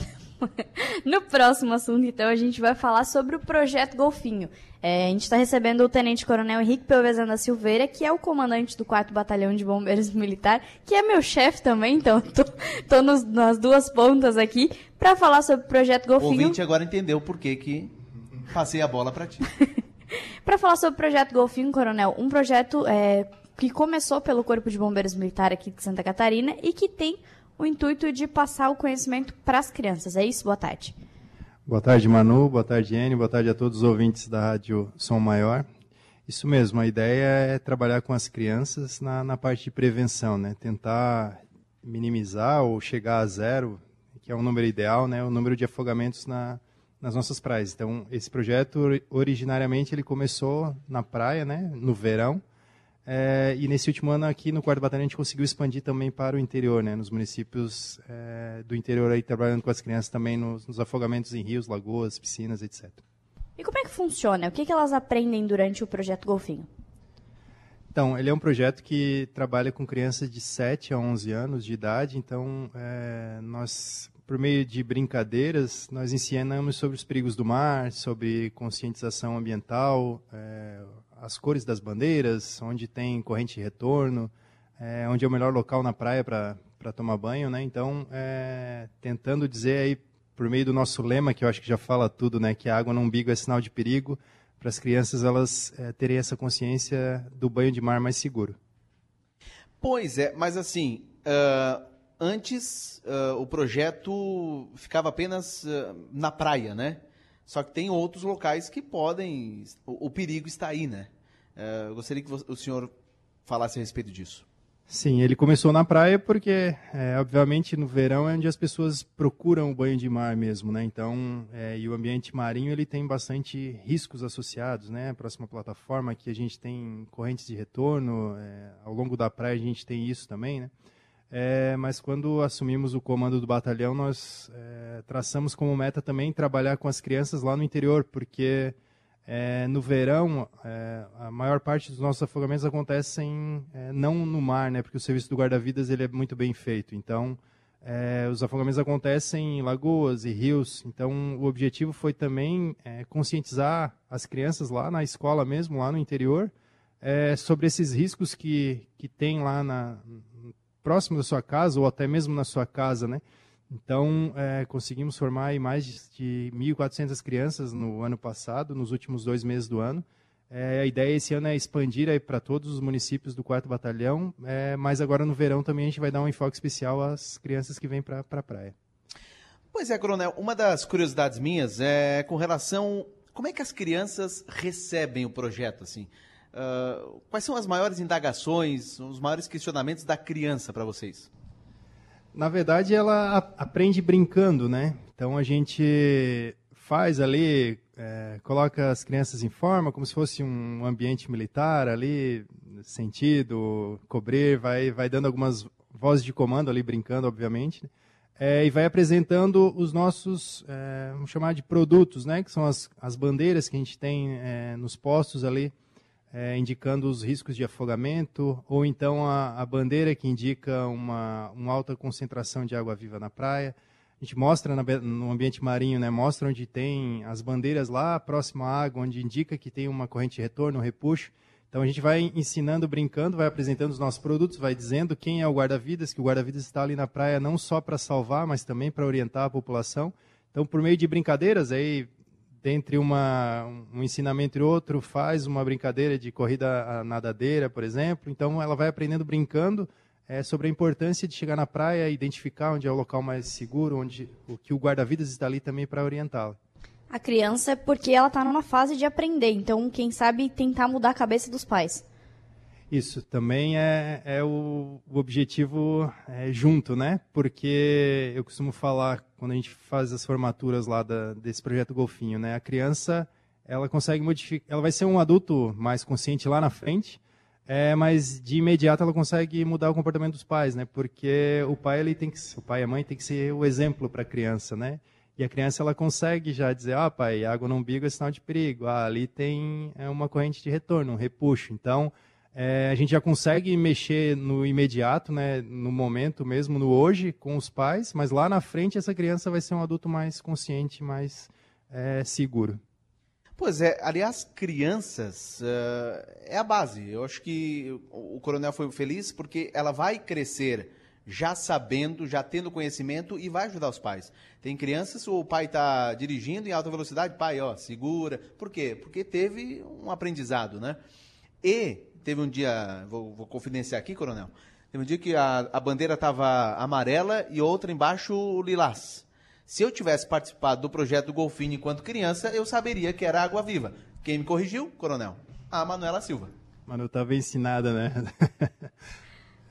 No próximo assunto, então, a gente vai falar sobre o Projeto Golfinho. É, a gente está recebendo o Tenente-Coronel Henrique Piovesan da Silveira, que é o comandante do quarto Batalhão de Bombeiros Militar, que é meu chefe também, então tô, tô nos, nas duas pontas aqui, para falar sobre o Projeto Golfinho. O ouvinte agora entendeu por que que passei a bola para ti. Para falar sobre o Projeto Golfinho, Coronel, um projeto é, que começou pelo Corpo de Bombeiros Militar aqui de Santa Catarina e que tem o intuito de passar o conhecimento para as crianças. É isso? Boa tarde. Boa tarde, Manu. Boa tarde, Enio. Boa tarde a todos os ouvintes da Rádio Som Maior. Isso mesmo, a ideia é trabalhar com as crianças na, na parte de prevenção, né? Tentar minimizar ou chegar a zero, que é o número ideal, né? O número de afogamentos na, nas nossas praias. Então, esse projeto, originariamente, ele começou na praia, né? No verão. É, e nesse último ano aqui no quarto Batalhão a gente conseguiu expandir também para o interior, né, nos municípios é, do interior, aí trabalhando com as crianças também nos, nos afogamentos em rios, lagoas, piscinas, etcétera. E como é que funciona? O que, que elas aprendem durante o Projeto Golfinho? Então, ele é um projeto que trabalha com crianças de sete a onze anos de idade, então é, nós, por meio de brincadeiras, nós ensinamos sobre os perigos do mar, sobre conscientização ambiental, é, as cores das bandeiras, onde tem corrente de retorno, é, onde é o melhor local na praia para para tomar banho, né? Então, é, tentando dizer aí, por meio do nosso lema, que eu acho que já fala tudo, né? Que a água no umbigo é sinal de perigo, para as crianças elas é, terem essa consciência do banho de mar mais seguro. Pois é, mas assim, uh, antes uh, o projeto ficava apenas uh, na praia, né? Só que tem outros locais que podem... O, o perigo está aí, né? Uh, eu gostaria que você, o senhor falasse a respeito disso. Sim, ele começou na praia porque, é, obviamente, no verão é onde as pessoas procuram o banho de mar mesmo, né? Então, é, e o ambiente marinho ele tem bastante riscos associados, né? A próxima plataforma aqui a gente tem correntes de retorno, é, ao longo da praia a gente tem isso também, né? É, mas quando assumimos o comando do batalhão, nós é, traçamos como meta também trabalhar com as crianças lá no interior, porque é, no verão é, a maior parte dos nossos afogamentos acontecem é, não no mar, né, porque o serviço do guarda-vidas ele é muito bem feito. Então, é, os afogamentos acontecem em lagoas e rios. Então, o objetivo foi também é, conscientizar as crianças lá na escola mesmo, lá no interior, é, sobre esses riscos que, que tem lá na... próximo da sua casa ou até mesmo na sua casa, né? Então, é, conseguimos formar aí mais de mil e quatrocentas crianças no ano passado, nos últimos dois meses do ano. É, a ideia esse ano é expandir aí para todos os municípios do quarto Batalhão, é, mas agora no verão também a gente vai dar um enfoque especial às crianças que vêm para a pra praia. Pois é, Coronel, uma das curiosidades minhas é com relação... Como é que as crianças recebem o projeto, assim? Uh, quais são as maiores indagações, os maiores questionamentos da criança para vocês? Na verdade, ela a, aprende brincando, né? Então, a gente faz ali, é, coloca as crianças em forma, como se fosse um ambiente militar ali, sentido, cobrir, vai, vai dando algumas vozes de comando ali, brincando, obviamente, né? É, e vai apresentando os nossos, é, vamos chamar de produtos, né? Que são as, as bandeiras que a gente tem é, nos postos ali, É, indicando os riscos de afogamento, ou então a, a bandeira que indica uma, uma alta concentração de água viva na praia. A gente mostra na, no ambiente marinho, né, mostra onde tem as bandeiras lá, próximo à água, onde indica que tem uma corrente de retorno, um repuxo. Então a gente vai ensinando, brincando, vai apresentando os nossos produtos, vai dizendo quem é o guarda-vidas, que o guarda-vidas está ali na praia não só para salvar, mas também para orientar a população. Então, por meio de brincadeiras, aí... Dentre uma, um ensinamento e outro, faz uma brincadeira de corrida à nadadeira, por exemplo. Então, ela vai aprendendo brincando é, sobre a importância de chegar na praia, identificar onde é o local mais seguro, onde o que o guarda-vidas está ali também para orientá-la. A criança, porque ela está numa fase de aprender. Então, quem sabe tentar mudar a cabeça dos pais. Isso, também é, é o, o objetivo é, junto, né? Porque eu costumo falar, quando a gente faz as formaturas lá da, desse projeto Golfinho, né? A criança, ela consegue modificar, ela vai ser um adulto mais consciente lá na frente, é, mas de imediato ela consegue mudar o comportamento dos pais, né? Porque o pai, ele tem que, o pai e a mãe tem que ser o exemplo para a criança, né? E a criança, ela consegue já dizer, ah, pai, água no umbigo é sinal de perigo, ah, ali tem uma corrente de retorno, um repuxo, então... É, a gente já consegue mexer no imediato, né, no momento mesmo, no hoje, com os pais, mas lá na frente essa criança vai ser um adulto mais consciente, mais é, seguro. Pois é, aliás, crianças uh, é a base. Eu acho que o coronel foi feliz porque ela vai crescer já sabendo, já tendo conhecimento e vai ajudar os pais. Tem crianças, o pai está dirigindo em alta velocidade, pai, ó, segura. Por quê? Porque teve um aprendizado, né? E... Teve um dia, vou, vou confidenciar aqui, coronel, teve um dia que a, a bandeira estava amarela e outra embaixo lilás. Se eu tivesse participado do projeto Golfinho enquanto criança, eu saberia que era água viva. Quem me corrigiu, coronel? A Manuela Silva. Manu, estava ensinada, né?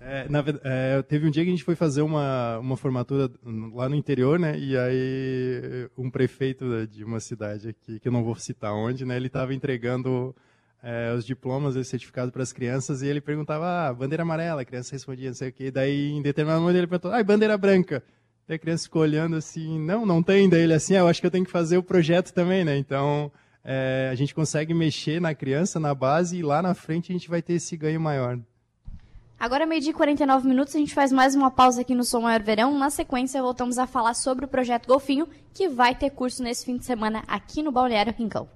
é, na, é, teve um dia que a gente foi fazer uma, uma formatura lá no interior, né? E aí um prefeito de uma cidade aqui, que eu não vou citar onde, né? Ele estava entregando... É, os diplomas, os certificados para as crianças, e ele perguntava, ah, bandeira amarela, a criança respondia, não sei o quê, daí em determinado momento ele perguntou, ah, bandeira branca. Daí a criança ficou olhando assim, não, não tem, daí ele assim, ah, eu acho que eu tenho que fazer o projeto também, né? Então, é, a gente consegue mexer na criança, na base, e lá na frente a gente vai ter esse ganho maior. Agora, meio-dia e quarenta e nove minutos, a gente faz mais uma pausa aqui no Som Maior Verão. Na sequência, voltamos a falar sobre o Projeto Golfinho, que vai ter curso nesse fim de semana aqui no Balneário Rincão.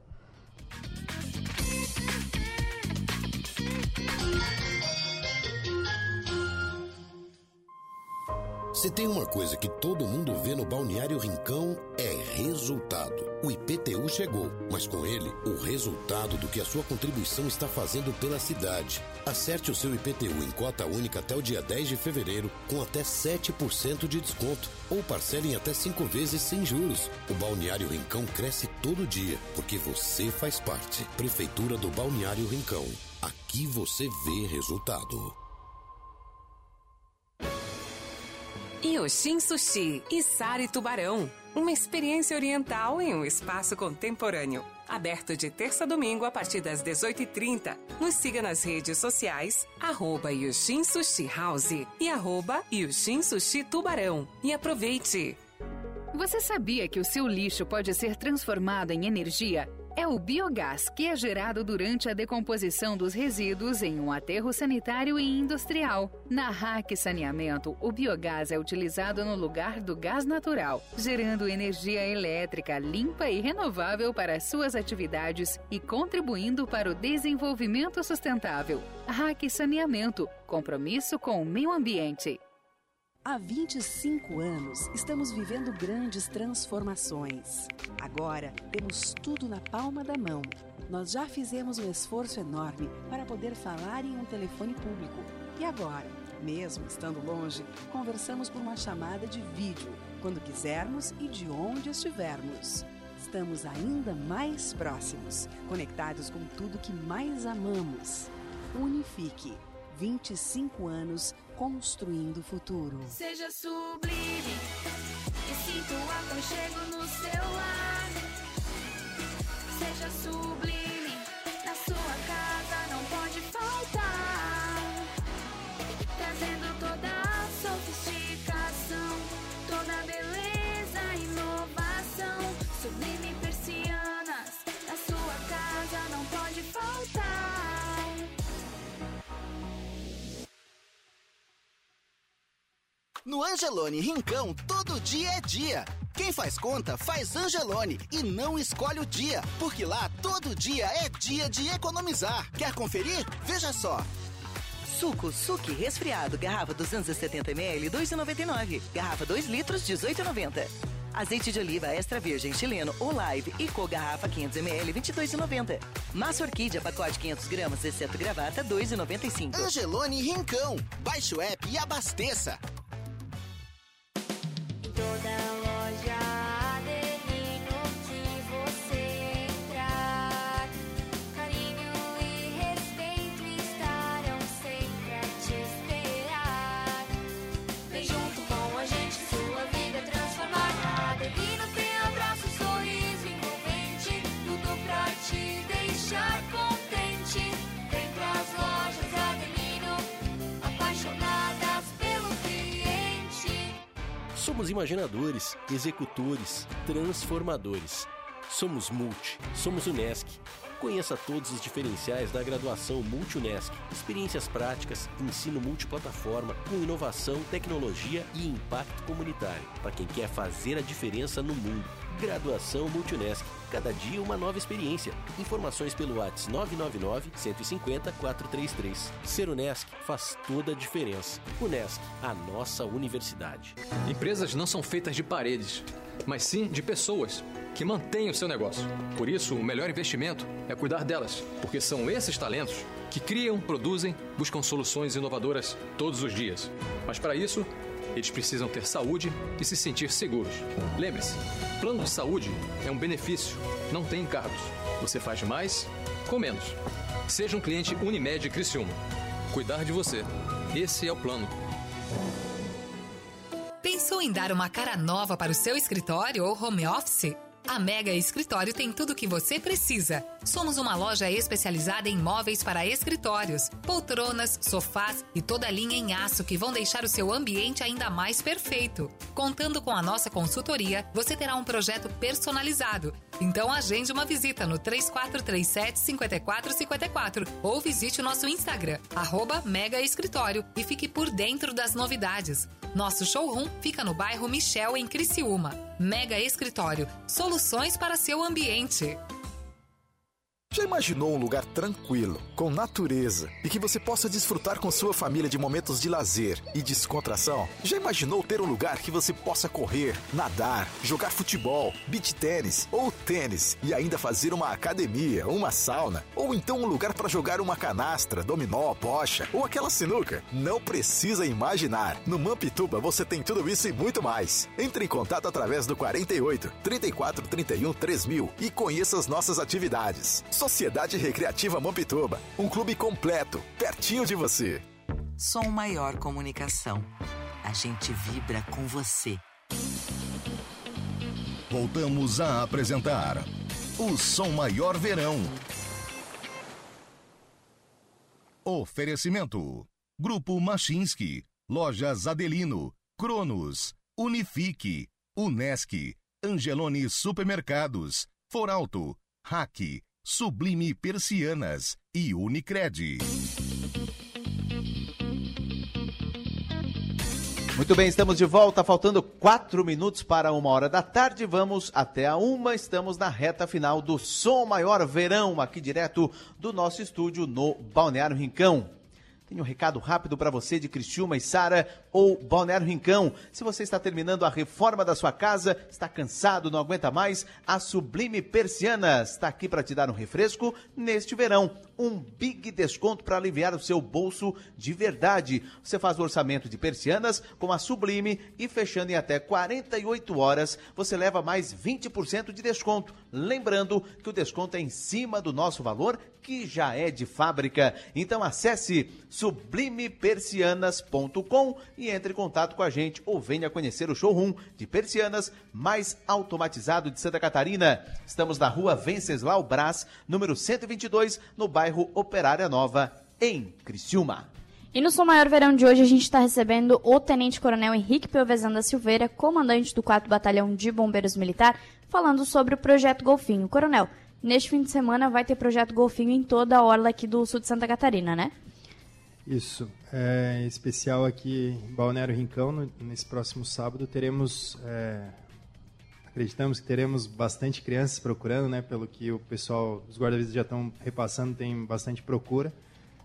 Se tem uma coisa que todo mundo vê no Balneário Rincão, é resultado. O I P T U chegou, mas com ele, o resultado do que a sua contribuição está fazendo pela cidade. Acerte o seu I P T U em cota única até o dia dez de fevereiro, com até sete por cento de desconto, ou parcele em até cinco vezes sem juros. O Balneário Rincão cresce todo dia, porque você faz parte. Prefeitura do Balneário Rincão. Aqui você vê resultado. Yoshin Sushi e Sari Tubarão. Uma experiência oriental em um espaço contemporâneo. Aberto de terça a domingo a partir das dezoito e trinta. Nos siga nas redes sociais, arroba Yoshin Sushi House e arroba Yoshin Sushi Tubarão. E aproveite! Você sabia que o seu lixo pode ser transformado em energia? É o biogás que é gerado durante a decomposição dos resíduos em um aterro sanitário e industrial. Na R A C Saneamento, o biogás é utilizado no lugar do gás natural, gerando energia elétrica limpa e renovável para suas atividades e contribuindo para o desenvolvimento sustentável. R A C Saneamento, compromisso com o meio ambiente. Há vinte e cinco anos, estamos vivendo grandes transformações. Agora, temos tudo na palma da mão. Nós já fizemos um esforço enorme para poder falar em um telefone público. E agora, mesmo estando longe, conversamos por uma chamada de vídeo, quando quisermos e de onde estivermos. Estamos ainda mais próximos, conectados com tudo que mais amamos. Unifique. vinte e cinco anos construindo o futuro. Seja sublime e sinta o aconchego no seu lar. Seja sublime, na sua casa não pode faltar. Trazendo toda a sofisticação, toda a beleza e inovação. Sublime persianas, na sua casa não pode faltar. No Angeloni Rincão, todo dia é dia. Quem faz conta, faz Angeloni e não escolhe o dia, porque lá todo dia é dia de economizar. Quer conferir? Veja só. Suco Suki resfriado, garrafa duzentos e setenta mililitros, dois reais e noventa e nove centavos. Garrafa dois litros, dezoito reais e noventa centavos. Azeite de oliva extra virgem chileno Olive e co garrafa quinhentos mililitros, vinte e dois reais e noventa centavos. Massa orquídea pacote quinhentas gramas, exceto gravata, dois reais e noventa e cinco centavos. Angeloni Rincão. Baixe o app e abasteça. Toda loja Adelino que você entrar, carinho e respeito estarão sempre a te esperar. Vem junto com a gente, sua vida transformar. Adelino tem abraço, sorriso envolvente, tudo pra te deixar contente. Vem pras lojas Adelino, apaixonadas pelo cliente. Somos imaginadores, executores, transformadores. Somos Multi, somos Unesc. Conheça todos os diferenciais da graduação Multi-Unesc, experiências práticas, ensino multiplataforma, com inovação, tecnologia e impacto comunitário, para quem quer fazer a diferença no mundo. Graduação Multi-Unesc, cada dia uma nova experiência. Informações pelo WhatsApp nove nove nove, um cinco zero, quatro três três. Ser Unesc faz toda a diferença. Unesc, a nossa universidade. Empresas não são feitas de paredes, mas sim de pessoas que mantêm o seu negócio. Por isso, o melhor investimento é cuidar delas, porque são esses talentos que criam, produzem, buscam soluções inovadoras todos os dias. Mas para isso, eles precisam ter saúde e se sentir seguros. Lembre-se, plano de saúde é um benefício, não tem encargos. Você faz mais com menos. Seja um cliente Unimed Criciúma. Cuidar de você. Esse é o plano. Pensou em dar uma cara nova para o seu escritório ou home office? A Mega Escritório tem tudo o que você precisa. Somos uma loja especializada em móveis para escritórios, poltronas, sofás e toda a linha em aço que vão deixar o seu ambiente ainda mais perfeito. Contando com a nossa consultoria, você terá um projeto personalizado. Então agende uma visita no três quatro três sete, cinco quatro cinco quatro ou visite o nosso Instagram, arroba Mega Escritório, e fique por dentro das novidades. Nosso showroom fica no bairro Michel, em Criciúma. Mega Escritório, soluções para seu ambiente. Já imaginou um lugar tranquilo, com natureza, e que você possa desfrutar com sua família de momentos de lazer e descontração? Já imaginou ter um lugar que você possa correr, nadar, jogar futebol, beach tênis ou tênis, e ainda fazer uma academia, uma sauna, ou então um lugar para jogar uma canastra, dominó, bocha ou aquela sinuca? Não precisa imaginar. No Mampituba você tem tudo isso e muito mais. Entre em contato através do quarenta e oito, trinta e quatro, trinta e um, três mil e conheça as nossas atividades. Sociedade Recreativa Mampituba, um clube completo, pertinho de você. Som Maior Comunicação. A gente vibra com você. Voltamos a apresentar o Som Maior Verão. Oferecimento: Grupo Machinski, Lojas Adelino, Cronos, Unifique, Unesc, Angeloni Supermercados, Foralto, Hack, Sublime Persianas e Unicred. Muito bem, estamos de volta, faltando quatro minutos para uma hora da tarde, vamos até a uma, estamos na reta final do Som Maior Verão, aqui direto do nosso estúdio no Balneário Rincão. Tenho um recado rápido para você de Criciúma e Sara ou Balneário Rincão. Se você está terminando a reforma da sua casa, está cansado, não aguenta mais, a Sublime Persianas está aqui para te dar um refresco neste verão. Um big desconto para aliviar o seu bolso de verdade. Você faz o orçamento de persianas com a Sublime e fechando em até quarenta e oito horas, você leva mais vinte por cento de desconto. Lembrando que o desconto é em cima do nosso valor, que já é de fábrica. Então acesse sublime persianas ponto com e entre em contato com a gente ou venha conhecer o showroom de persianas mais automatizado de Santa Catarina. Estamos na rua Venceslau Braz, número cento e vinte e dois, no bairro bairro Operária Nova, em Criciúma. E no Som Maior Verão de hoje a gente está recebendo o Tenente-Coronel Henrique Piovesan da Silveira, comandante do quarto Batalhão de Bombeiros Militar, falando sobre o Projeto Golfinho. Coronel, neste fim de semana vai ter Projeto Golfinho em toda a orla aqui do sul de Santa Catarina, né? Isso. É, em especial aqui em Balneário Rincão, no, nesse próximo sábado, teremos... É... Acreditamos que teremos bastante crianças procurando, né? Pelo que o pessoal, os guarda-vidas já estão repassando, tem bastante procura.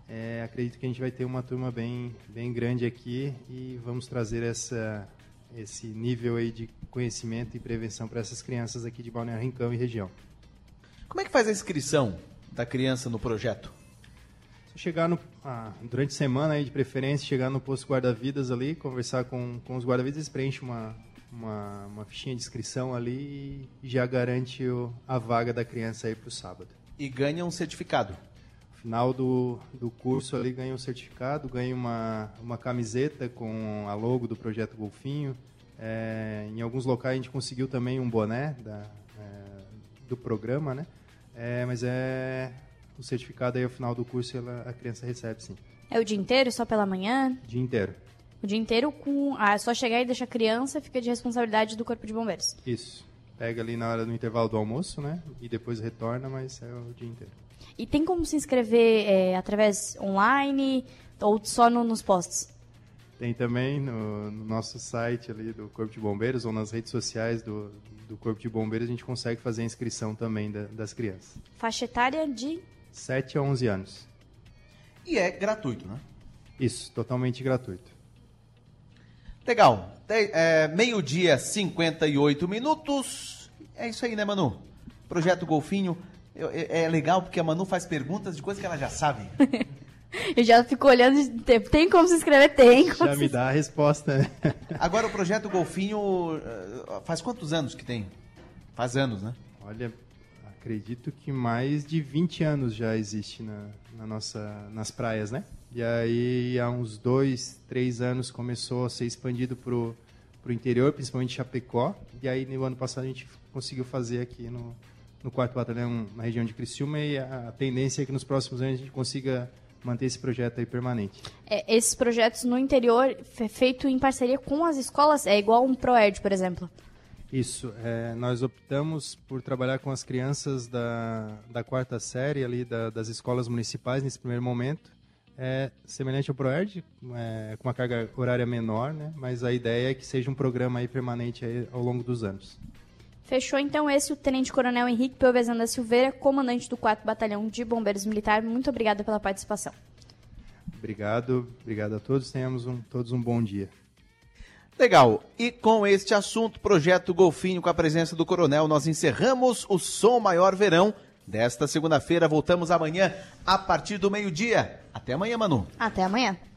É, acredito que a gente vai ter uma turma bem, bem grande aqui e vamos trazer essa, esse nível aí de conhecimento e prevenção para essas crianças aqui de Balneário Rincão e região. Como é que faz a inscrição da criança no projeto? Se chegar no, ah, durante a semana, aí, de preferência, chegar no posto guarda-vidas ali, conversar com, com os guarda-vidas, preenche uma... Uma, uma fichinha de inscrição ali e já garante o, a vaga da criança aí para o sábado. E ganha um certificado? No final do, do curso ali ganha um certificado, ganha uma, uma camiseta com a logo do Projeto Golfinho. É, em alguns locais a gente conseguiu também um boné da, é, do programa, né? É, mas é o certificado aí ao final do curso ela, a criança recebe, sim. É o dia inteiro, só pela manhã? O dia inteiro. O dia inteiro, com ah, é só chegar e deixar a criança, fica de responsabilidade do Corpo de Bombeiros. Isso. pega ali na hora do intervalo do almoço, né? E depois retorna, mas é o dia inteiro. E tem como se inscrever é, através online ou só no, nos postos? Tem também no, no nosso site ali do Corpo de Bombeiros ou nas redes sociais do, do Corpo de Bombeiros, a gente consegue fazer a inscrição também da, das crianças. Faixa etária de? sete a onze anos. E é gratuito, né? Isso, totalmente gratuito. Legal. É, meio-dia, cinquenta e oito minutos. É isso aí, né, Manu? Projeto Golfinho. É, é legal porque a Manu faz perguntas de coisas que ela já sabe. Eu já fico olhando de tempo. Tem como se inscrever? Tem. Como já se... me dá a resposta. Né? Agora, o Projeto Golfinho, faz quantos anos que tem? Faz anos, né? Olha, acredito que mais de vinte anos já existe na, na nossa, nas praias, né? E aí, há uns dois, três anos, começou a ser expandido para o interior, principalmente Chapecó. E aí, no ano passado, a gente conseguiu fazer aqui no, no quarto Batalhão, na região de Criciúma. E a, a tendência é que nos próximos anos a gente consiga manter esse projeto aí permanente. É, esses projetos no interior, é feito em parceria com as escolas, é igual um ProErd, por exemplo? Isso. É, nós optamos por trabalhar com as crianças da, da quarta série, ali da, das escolas municipais, nesse primeiro momento. É semelhante ao ProErd, é, com uma carga horária menor, né? Mas a ideia é que seja um programa aí permanente aí ao longo dos anos. Fechou, então, esse é o Tenente-Coronel Henrique Piovesan da Silveira, comandante do quarto Batalhão de Bombeiros Militar. Muito obrigada pela participação. Obrigado, obrigado a todos. Tenhamos um, todos um bom dia. Legal. E com este assunto, Projeto Golfinho, com a presença do Coronel, nós encerramos o Som Maior Verão desta segunda-feira. Voltamos amanhã a partir do meio-dia. Até amanhã, Manu. Até amanhã.